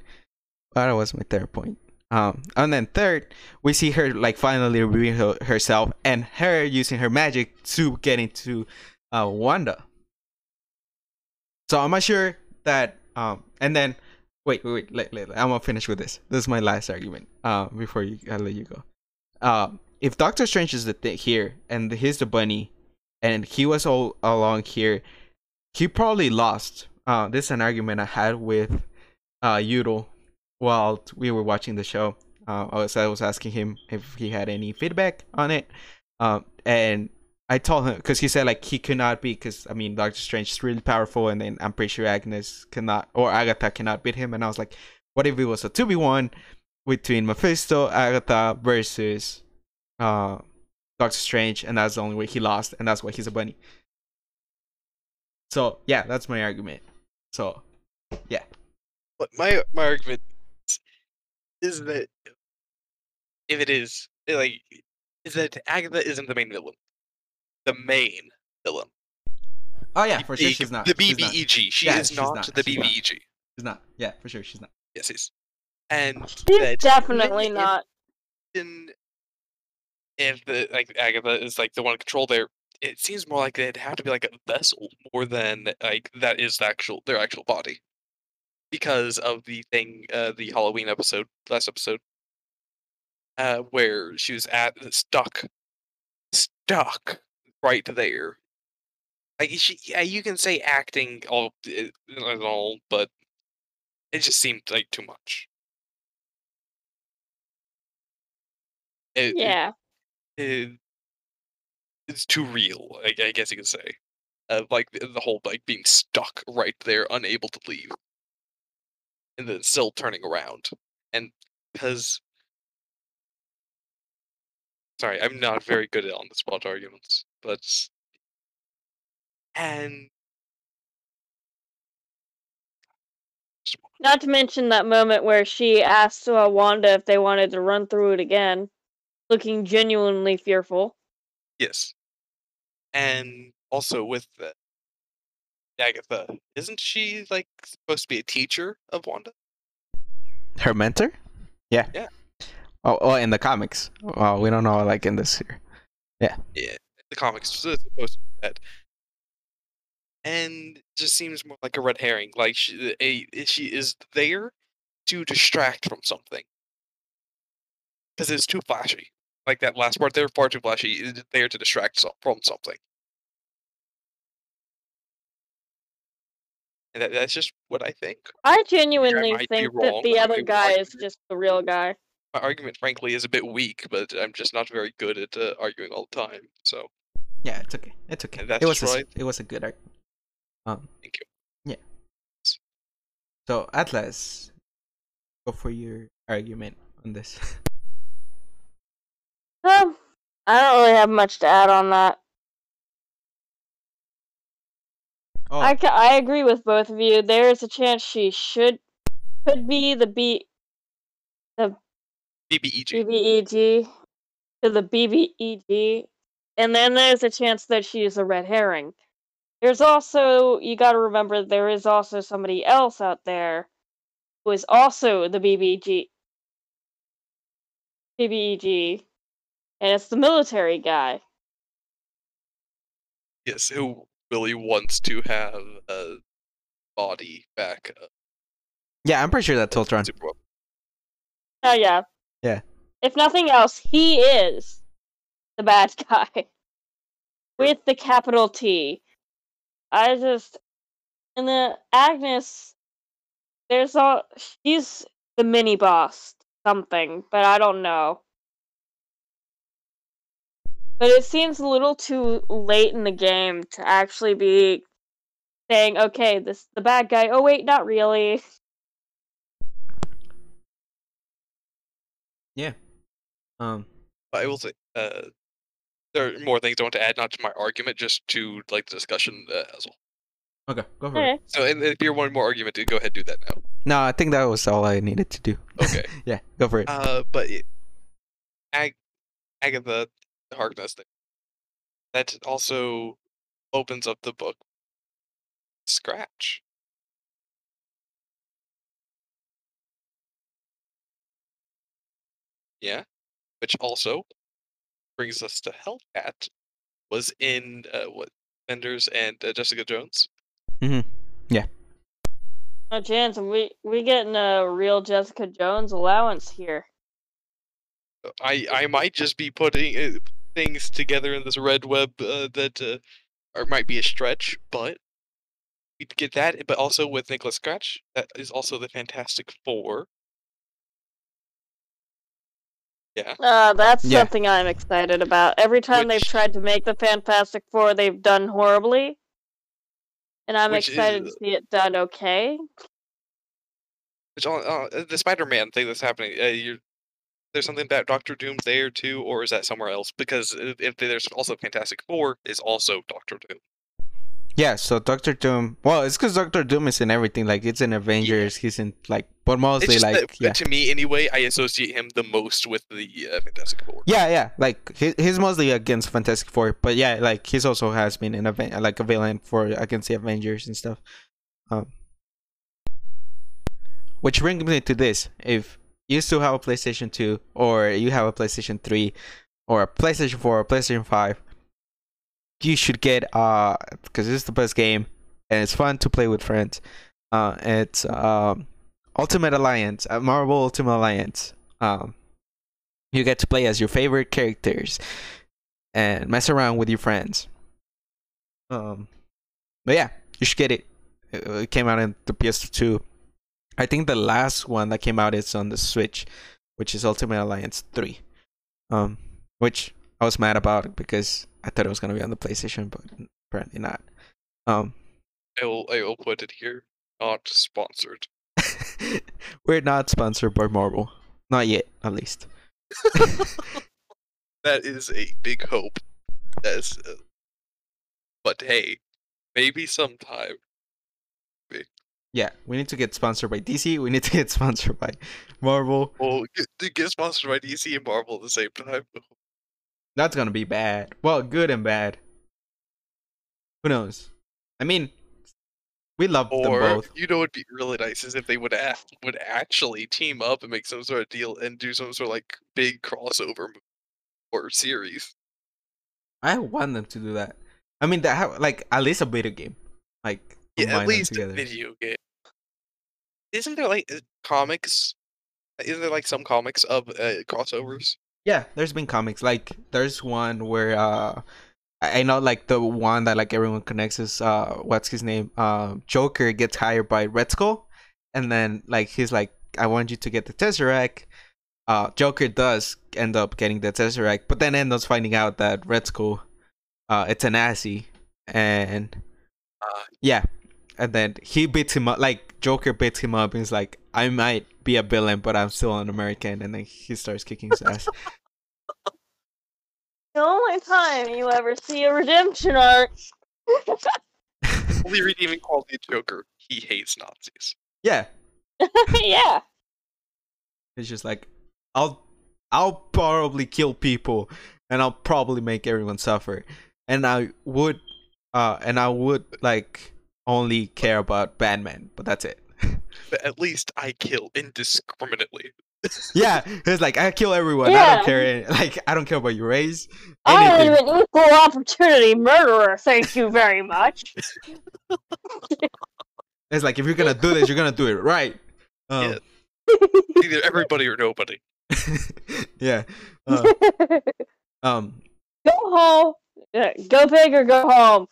That was my third point. Um, and then third, we see her like finally revealing her herself and her using her magic to get into uh, Wanda. So I'm not sure that. Um, and then wait, wait, wait. Let, let, I'm gonna finish with this. This is my last argument. Uh, before you, I let you go. Uh, if Doctor Strange is the th here and he's the bunny, and he was all along here, he probably lost. Uh, this is an argument I had with uh, Yuro while we were watching the show. Uh, I was I was asking him if he had any feedback on it, um, and I told him because he said like he could not be because I mean Doctor Strange is really powerful, and then I'm pretty sure Agnes cannot or Agatha cannot beat him. And I was like, what if it was a two v one between Mephisto, Agatha versus uh, Doctor Strange, and that's the only way he lost, and that's why he's a bunny. So yeah, that's my argument. So yeah, but my my argument is that if it is like is that Agatha isn't the main villain. The main villain. Oh yeah, for sure she's not. The B B E G. She is not the B B E G. She's not. Yeah, for sure she's not. Yes, she's. And she's definitely not. In if the like Agatha is like the one in control there, it seems more like they'd have to be like a vessel more than like that is the actual their actual body, because of the thing uh, the Halloween episode last episode, uh, where she was at stuck, stuck. Right there, like she, yeah, you can say acting all and all, but it just seemed like too much. It, yeah, it, it, it's too real. I, I guess you could say, uh, like the, the whole like being stuck right there, unable to leave, and then still turning around, and because. Sorry, I'm not very good at on-the-spot arguments, but and not to mention that moment where she asked uh, Wanda if they wanted to run through it again, looking genuinely fearful. Yes, and also with uh, Agatha, isn't she like supposed to be a teacher of Wanda? Her mentor? Yeah. Yeah. Oh, oh, in the comics. Oh, we don't know, like, in this here. Yeah. Yeah, the comics supposed to be that. And just seems more like a red herring. Like, she, a, she is there to distract from something. Because it's too flashy. Like, that last part there, far too flashy. It's there to distract so from something. And that, that's just what I think. I genuinely I think that the other guy is just the real guy. My argument, frankly, is a bit weak, but I'm just not very good at uh, arguing all the time. So, yeah, it's okay. It's okay. That's it was right. a, it was a good argument. Um, Thank you. Yeah. So, Atlas, go for your argument on this. Um, I don't really have much to add on that. Oh. I ca I agree with both of you. There is a chance she should could be the B the. B B E G. B B E G to the B B E G, and then there's a chance that she is a red herring. There's also, you gotta remember, there is also somebody else out there was also the B B G, B B E G, and it's the military guy. Yes, who really wants to have a body back up. Yeah, I'm pretty sure that's Ultron. Oh, yeah. Yeah. If nothing else, he is the bad guy. With the capital T. I just... And then Agnes, there's all... She's the mini-boss something, but I don't know. But it seems a little too late in the game to actually be saying, okay, this is the bad guy. Oh, wait, not really. Yeah. Um. I will say... Uh... There are more things I want to add, not to my argument, just to like the discussion uh, as well. Okay, go for okay. it. So, and if you want more argument, go ahead and do that now. No, I think that was all I needed to do. Okay. Yeah, go for it. Uh, but it, Ag Agatha Harkness thing. That also opens up the book. Scratch. Yeah, which also brings us to Hellcat, was in uh, what Benders and uh, Jessica Jones. Mm-hmm. Yeah. Oh, Jans, we we getting a real Jessica Jones allowance here. I I might just be putting uh, things together in this red web uh, that uh, or might be a stretch, but we get that. But also with Nicholas Scratch, that is also the Fantastic Four. Yeah. Uh, that's yeah. something I'm excited about. Every time Which, they've tried to make the Fantastic Four, they've done horribly. And I'm Which excited is, to see it done okay. Which, uh, the Spider-Man thing that's happening, uh, you're, there's something about Doctor Doom there too, or is that somewhere else? Because if there's also Fantastic Four, is also Doctor Doom. Yeah, so Doctor Doom... Well, it's because Doctor Doom is in everything. Like, it's in Avengers. Yeah. He's in, like... But mostly, it's just like... That, yeah. To me, anyway, I associate him the most with the uh, Fantastic Four. Yeah, yeah. Like, he, he's mostly against Fantastic Four. But, yeah, like, he's also has been, in a, like, a villain for against the Avengers and stuff. Um, which brings me to this. If you still have a PlayStation two, or you have a PlayStation three, or a PlayStation four, or a PlayStation five... You should get uh because it's the best game and it's fun to play with friends. Uh, it's um Ultimate Alliance, uh, Marvel Ultimate Alliance. Um, you get to play as your favorite characters and mess around with your friends. Um, but yeah, you should get it. It came out on the P S two. I think the last one that came out is on the Switch, which is Ultimate Alliance three. Um, which I was mad about because I thought it was gonna be on the PlayStation, but apparently not. Um, I will. I will put it here. Not sponsored. We're not sponsored by Marvel, not yet, at least. That is a big hope. That's. Uh, but hey, maybe sometime. Maybe. Yeah, we need to get sponsored by D C. We need to get sponsored by Marvel. Well, get, get sponsored by D C and Marvel at the same time. That's gonna be bad. Well, good and bad. Who knows? I mean, we love them both. Or, you know, it'd be really nice is if they would act, would actually team up and make some sort of deal and do some sort of like big crossover movie or series. I want them to do that. I mean, that have, like at least a video game, like yeah, at least a video game. Isn't there like comics? Isn't there like some comics of uh, crossovers? Yeah, there's been comics. Like, there's one where uh, I know, like the one that like everyone connects is uh, what's his name? Uh, Joker gets hired by Red Skull, and then like he's like, "I want you to get the Tesseract." Uh, Joker does end up getting the Tesseract, but then ends up finding out that Red Skull, uh, it's a Nazi, and uh, yeah, and then he beats him up. Like Joker beats him up, and he's like, "I might be a villain, but I'm still an American," and then he starts kicking his ass. The only time you ever see a redemption arc. Only redeeming quality of Joker, he hates Nazis. Yeah. Yeah. It's just like, I'll I'll probably kill people and I'll probably make everyone suffer. And I would uh and I would like only care about Batman, but that's it. but at least I kill indiscriminately. Yeah, it's like I kill everyone. Yeah. I don't care. Like I don't care about your race. I am an equal opportunity murderer. Thank you very much. It's like if you're gonna do this, you're gonna do it right. Um, yeah. Either everybody or nobody. Yeah. Uh, um. Go home. Go big or go home.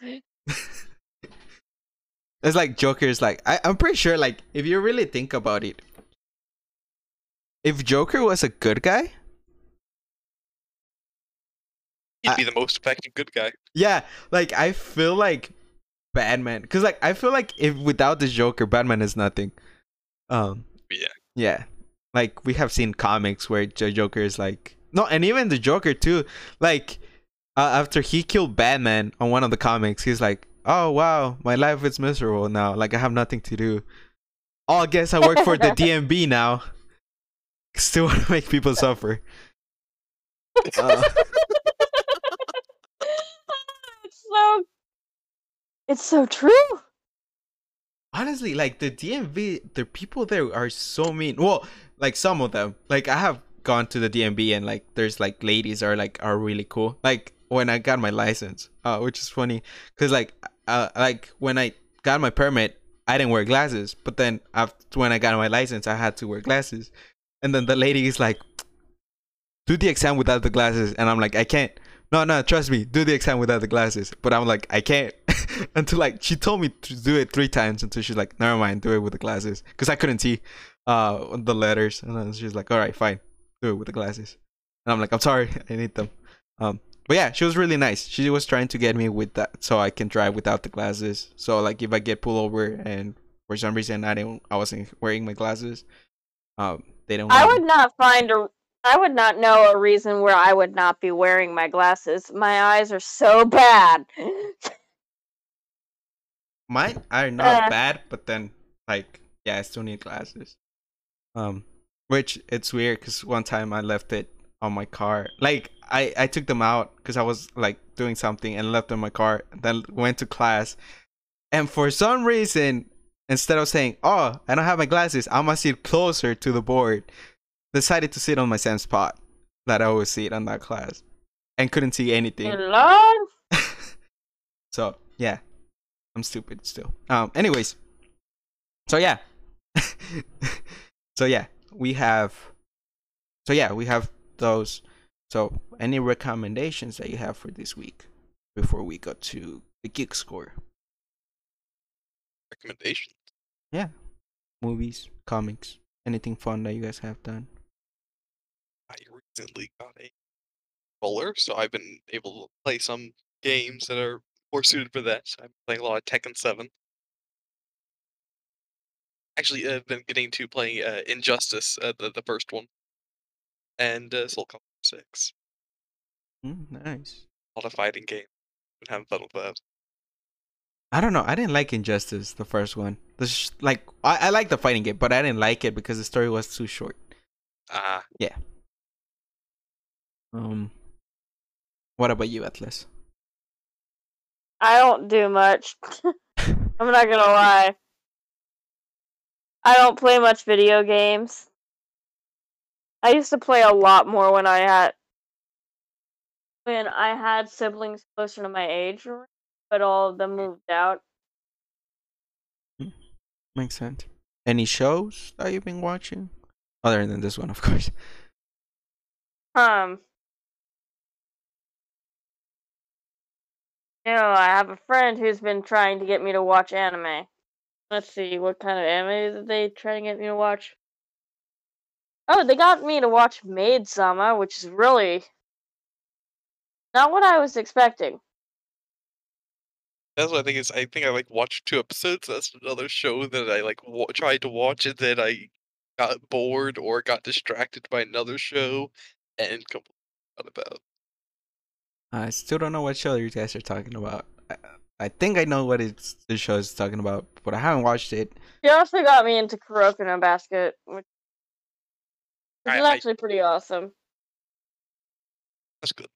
It's like Joker's like I, I'm pretty sure like if you really think about it. If Joker was a good guy, he'd I, be the most effective good guy. Yeah, like I feel like Batman, because like I feel like if without the Joker, Batman is nothing. Um, yeah, yeah, like we have seen comics where the Joker is like no, and even the Joker too. Like uh, after he killed Batman on one of the comics, he's like, "Oh wow, my life is miserable now. Like I have nothing to do. Oh, I guess I work for the D M V now." Still want to make people suffer. Uh. It's so it's so true. Honestly, like the D M V, the people there are so mean. Well, like some of them. Like I have gone to the D M V and like there's like ladies are like are really cool. Like when I got my license, uh, which is funny, cause like uh, like when I got my permit, I didn't wear glasses. But then after when I got my license, I had to wear glasses. And then the lady is like, do the exam without the glasses. And I'm like, I can't. No, no, trust me. Do the exam without the glasses. But I'm like, I can't. Until like, she told me to do it three times. Until she's like, never mind, do it with the glasses. Because I couldn't see uh, the letters. And then she's like, all right, fine. Do it with the glasses. And I'm like, I'm sorry. I need them. Um, but yeah, she was really nice. She was trying to get me with that so I can drive without the glasses. So like, if I get pulled over and for some reason I didn't, I wasn't wearing my glasses. Um, They don't I would them. not find a. I would not know a reason where I would not be wearing my glasses. My eyes are so bad. Mine are not uh, bad, but then like yeah, I still need glasses. Um, which it's weird because one time I left it on my car. Like I I took them out because I was like doing something and left them in my car. Then went to class, and for some reason, instead of saying, oh, I don't have my glasses, I must sit closer to the board, decided to sit on my same spot that I always sit on that class and couldn't see anything. Hello? So, yeah, I'm stupid still. Um, anyways, so yeah. so yeah, we have, so yeah, we have those. So any recommendations that you have for this week before we go to the geek score? Recommendations. Yeah, movies, comics, anything fun that you guys have done. I recently got a controller, so I've been able to play some games that are more suited for that. So I'm playing a lot of Tekken seven. Actually, I've been getting to playing uh, Injustice, uh, the the first one, and uh, Soul Calibur Six. Mm, nice. A lot of fighting games. Been having fun with that. I don't know. I didn't like Injustice, the first one. The sh like I, I like the fighting game, but I didn't like it because the story was too short. Ah, uh, yeah. Um, what about you, Atlas? I don't do much. I'm not gonna lie. I don't play much video games. I used to play a lot more when I had when I had siblings closer to my age. But all of them moved out. Makes sense. Any shows that you've been watching? Other than this one, of course. Um. You know, I have a friend who's been trying to get me to watch anime. Let's see, what kind of anime did they try to get me to watch? Oh, they got me to watch Maid Sama, which is really not what I was expecting. That's what I think is. I think I like watched two episodes. That's another show that I like w tried to watch, and then I got bored or got distracted by another show, and completely forgot about. I still don't know what show you guys are talking about. I, I think I know what it's, the show is talking about, but I haven't watched it. You also got me into Kuroko no Basket, which is I, actually I, pretty awesome. That's good.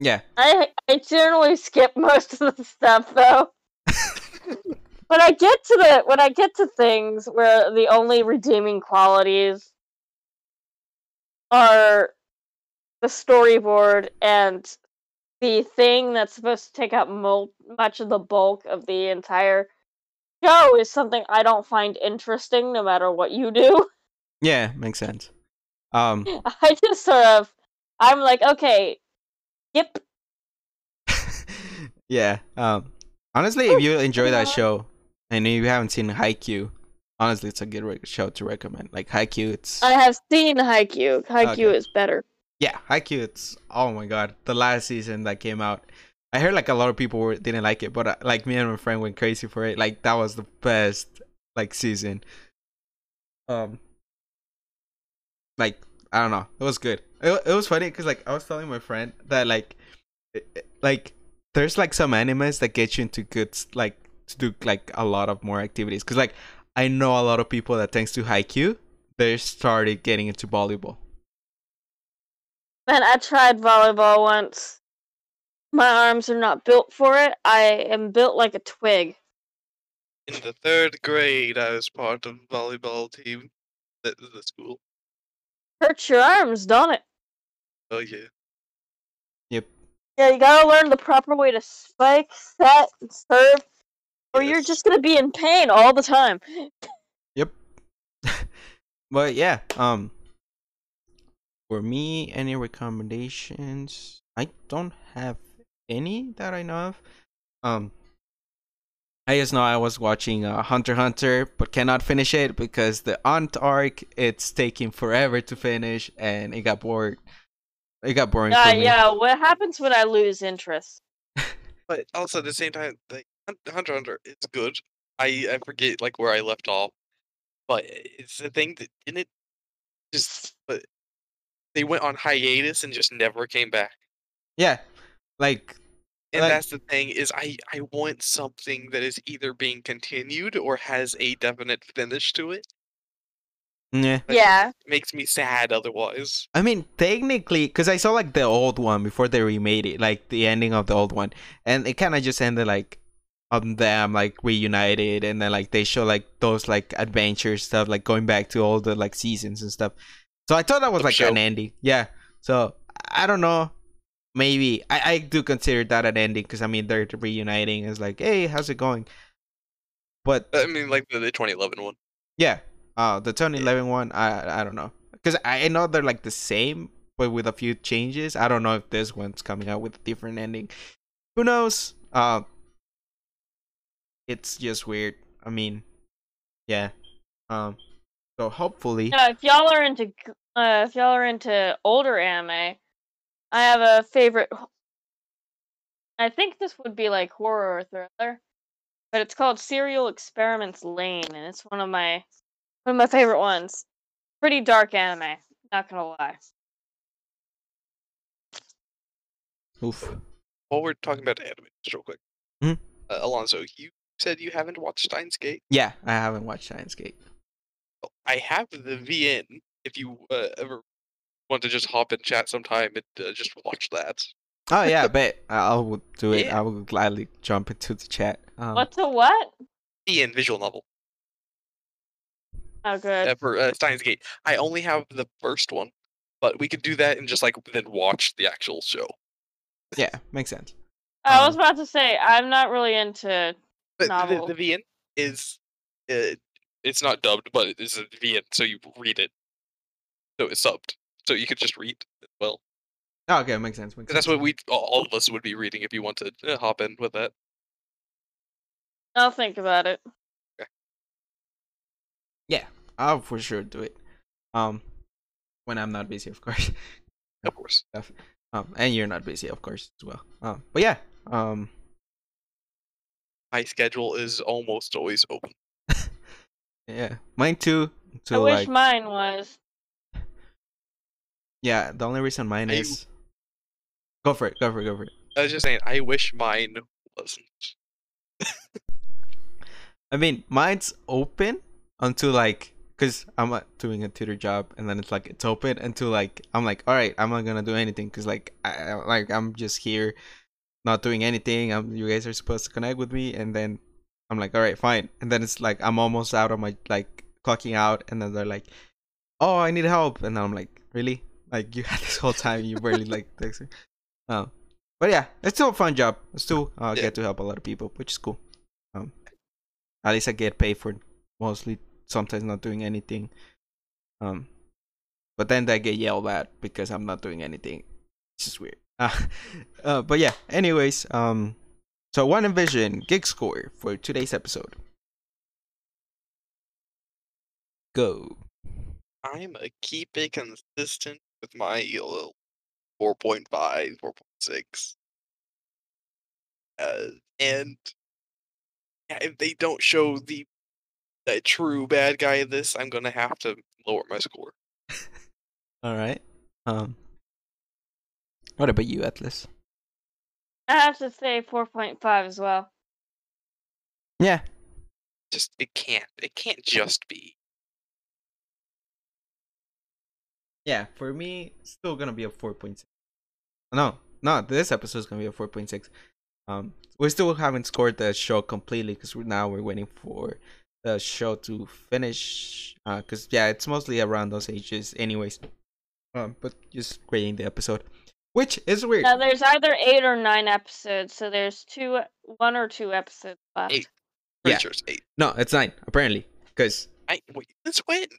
Yeah. I I generally skip most of the stuff though. When I get to the when I get to things where the only redeeming qualities are the storyboard and the thing that's supposed to take up mo much of the bulk of the entire show is something I don't find interesting, no matter what you do. Yeah, makes sense. Um, I just sort of, I'm like, okay, yep. Yeah. Um, honestly, if you enjoy that show and you haven't seen Haikyu, honestly, it's a good show to recommend. Like Haikyu, it's. I have seen Haikyu. Haikyu okay. is better. Yeah, Haikyu, it's, oh my god, the last season that came out. I heard like a lot of people were, didn't like it, but uh, like me and my friend went crazy for it. Like that was the best like season. Um, like I don't know, it was good. It it was funny because like I was telling my friend that like, it, like there's like some animes that get you into good like to do like a lot of more activities. Because like I know a lot of people that thanks to Haikyu, they started getting into volleyball. Man, I tried volleyball once. My arms are not built for it. I am built like a twig. In the third grade, I was part of the volleyball team at the school. Hurt your arms, don't it? Oh, yeah. Yep. Yeah, you gotta learn the proper way to spike, set, and serve, or yes. You're just gonna be in pain all the time. Yep. But, yeah, um... for me, any recommendations? I don't have any that I know of. Um, I just know I was watching uh, Hunter x Hunter, but cannot finish it because the aunt arc, it's taking forever to finish, and it got bored. It got boring uh, for me. Yeah, what happens when I lose interest? But also, at the same time, like, Hunter x Hunter, it's good. I, I forget like where I left off. But it's the thing that didn't it just... But, they went on hiatus and just never came back. Yeah, like, and like, that's the thing is, I I want something that is either being continued or has a definite finish to it. Yeah, like, yeah, it makes me sad. Otherwise, I mean, technically, because I saw like the old one before they remade it, like the ending of the old one, and it kind of just ended like on them like reunited, and then like they show like those like adventure stuff, like going back to all the like seasons and stuff. So I thought that was like show. An ending. Yeah. So I don't know. Maybe. I, I do consider that an ending because I mean they're reuniting. It's like, hey, how's it going? But I mean like the, the twenty eleven one. Yeah. Uh, the twenty eleven yeah. one. I I don't know. Because I know they're like the same but with a few changes. I don't know if this one's coming out with a different ending. Who knows? Uh, it's just weird. I mean, yeah. Um. So hopefully, yeah, if y'all are into uh, if y'all are into older anime, I have a favorite. I think this would be like horror or thriller, but it's called Serial Experiments Lain, and it's one of my one of my favorite ones. Pretty dark anime, not gonna lie. Oof. While we're talking about anime, just real quick, mm-hmm. uh, Alonso, you said you haven't watched Steins Gate. Yeah, I haven't watched Steins Gate. I have the V N if you uh, ever want to just hop in chat sometime and uh, just watch that. Oh, yeah, but I'll do it. Yeah. I will gladly jump into the chat. Um, What's a what? V N, visual novel. Oh, good. Uh, for uh, Steins Gate. I only have the first one, but we could do that and just, like, then watch the actual show. Yeah, makes sense. I um, was about to say, I'm not really into novels. The, the V N is... Uh, It's not dubbed, but it's a V N, so you read it. So it's subbed, so you could just read as well. Oh, okay, makes sense. Makes that's sense. What we all of us would be reading if you want to uh, hop in with that. I'll think about it. Okay. Yeah, I'll for sure do it. Um, when I'm not busy, of course. Of course. Um, and you're not busy, of course, as well. Um, but yeah. Um, my schedule is almost always open. Yeah, mine too. So I wish like... mine was. Yeah, the only reason mine I... is. Go for it. Go for it. Go for it. I was just saying, I wish mine wasn't. I mean, mine's open until like, cause I'm uh, doing a tutor job, and then it's like it's open until like I'm like, all right, I'm not gonna do anything, cause like I like I'm just here, not doing anything. I'm you guys are supposed to connect with me, and then I'm like, all right, fine. And then it's like, I'm almost out of my, like, clocking out. And then they're like, oh, I need help. And then I'm like, really? Like, you had this whole time, you barely, like, texting. Oh. But yeah, it's still a fun job. I still uh, yeah. get to help a lot of people, which is cool. Um, at least I get paid for mostly sometimes not doing anything. Um, but then I get yelled at because I'm not doing anything. It's just weird. Uh, uh, but yeah, anyways. Um, so Wanda Vision gig score for today's episode. Go. I'm a keep it consistent with my little four point five, four point six. Uh, and yeah, if they don't show the, the true bad guy in this, I'm gonna have to lower my score. All right. Um. What about you, Atlas? I have to say four point five as well. Yeah. Just it can't. It can't just be. Yeah, for me, it's still gonna be a four point six. No, no, this episode is gonna be a four point six. Um, we still haven't scored the show completely because now we're waiting for the show to finish. Uh, cause yeah, it's mostly around those ages, anyways. Um, but just grading the episode, which is weird. Now there's either eight or nine episodes, so there's two, one or two episodes left. Eight. Yeah. Sure it's eight. No, it's nine apparently. Cause I wait. Let's wait.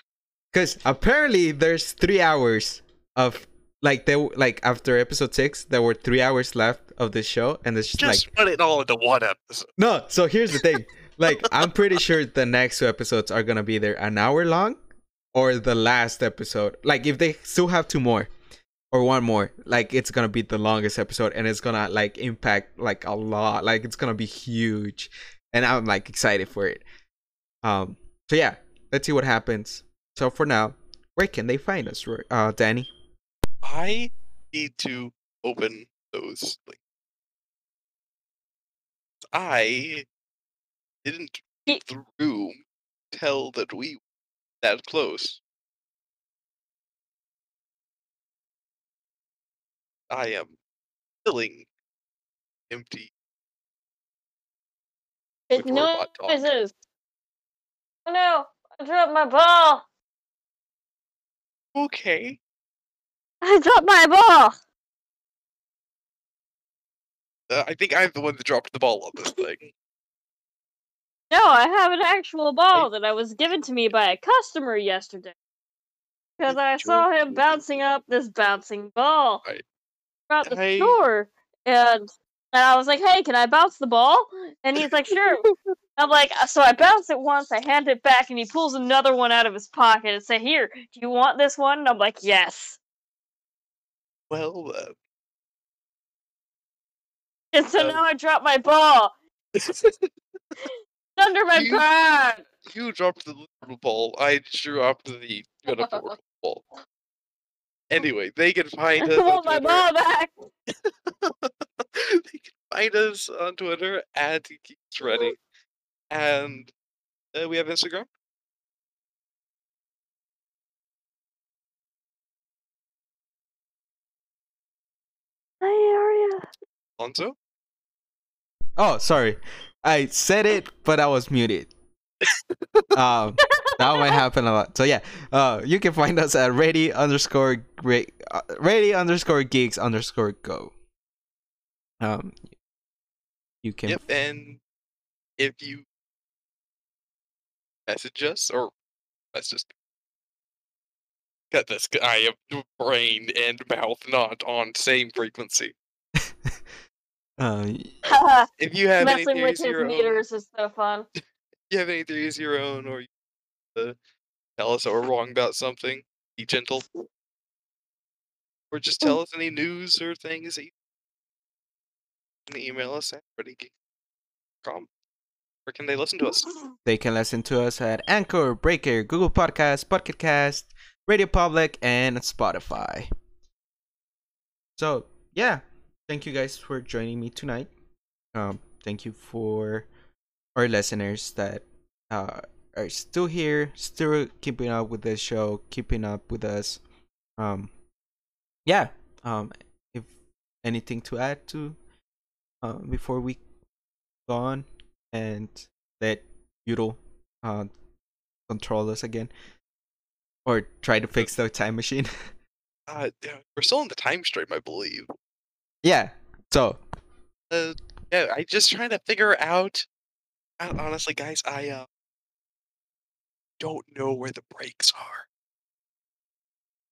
Because apparently there's three hours of, like, they, like after episode six, there were three hours left of the show. And it's just, just like, put it all into one episode. No, so here's the thing. Like, I'm pretty sure the next two episodes are going to be either an hour long or the last episode. Like, if they still have two more or one more, like, it's going to be the longest episode. And it's going to, like, impact, like, a lot. Like, it's going to be huge. And I'm, like, excited for it. Um. So, yeah, let's see what happens. So for now, where can they find us, uh, Danny? I need to open those. Like, I didn't read the room tell that we were that close. I am filling empty. It no noises. Oh no! I dropped my ball. Okay. I dropped my ball! Uh, I think I'm the one that dropped the ball on this thing. No, I have an actual ball that I was given to me by a customer yesterday. Because I saw him bouncing up this bouncing ball. Right. Throughout the I... store. And, and I was like, hey, can I bounce the ball? And he's like, sure. I'm like, so I bounce it once, I hand it back, and he pulls another one out of his pocket and say, here, do you want this one? And I'm like, yes. Well, uh... And so uh, now I drop my ball. It's under my you, pad. You dropped the little ball. I dropped the metaphorical ball. Anyway, they can find us I want my ball back! They can find us on Twitter at Keeps Ready. And uh, we have Instagram. Hi, Aria. Alonso? Oh, sorry. I said it, but I was muted. um, that might happen a lot. So yeah, uh, you can find us at ready underscore ready underscore geeks underscore go. Um, you can. Yep, and if you message us, or let's just cut this. I am brain and mouth not on same frequency. uh, if you have messing any with his your meters own, is so fun. If you have any theories of your own, or you uh, tell us that we're wrong about something, be gentle, or just tell us any news or things that you can email us at ready geek dot com. Where can they listen to us? They can listen to us at Anchor, Breaker, Google Podcasts, Pocket Cast, Radio Public, and Spotify. So, yeah. Thank you guys for joining me tonight. Um, thank you for our listeners that uh, are still here, still keeping up with the show, keeping up with us. Um, yeah. Um, if anything to add to uh, before we go on. And that Yuro uh, control us again, or try to fix the time machine. Uh, we're still in the time stream, I believe. Yeah. So. Uh, yeah, I'm just trying to figure out. I, honestly, guys, I uh, don't know where the breaks are.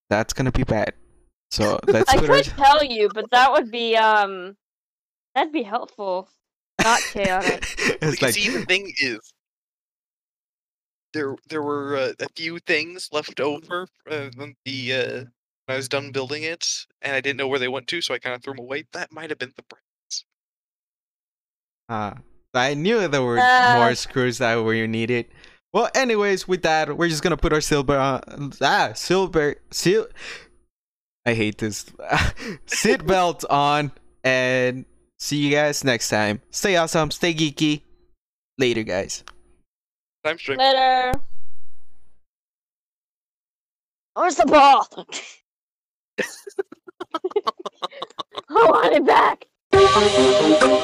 That's gonna be bad. So that's. I could tell you, but that would be um, that'd be helpful, not chaotic. It's like... See, the thing is, there there were uh, a few things left over uh, the uh, when I was done building it, and I didn't know where they went to, so I kind of threw them away. That might have been the breaks. Ah. Uh. I knew there were uh, more screws that were needed. Well, anyways, with that, we're just gonna put our silver on. Ah, silver. Sil- I hate this. Seatbelt on, and see you guys next time. Stay awesome, stay geeky. Later, guys. Time stream. Later. Where's the ball? I want it back.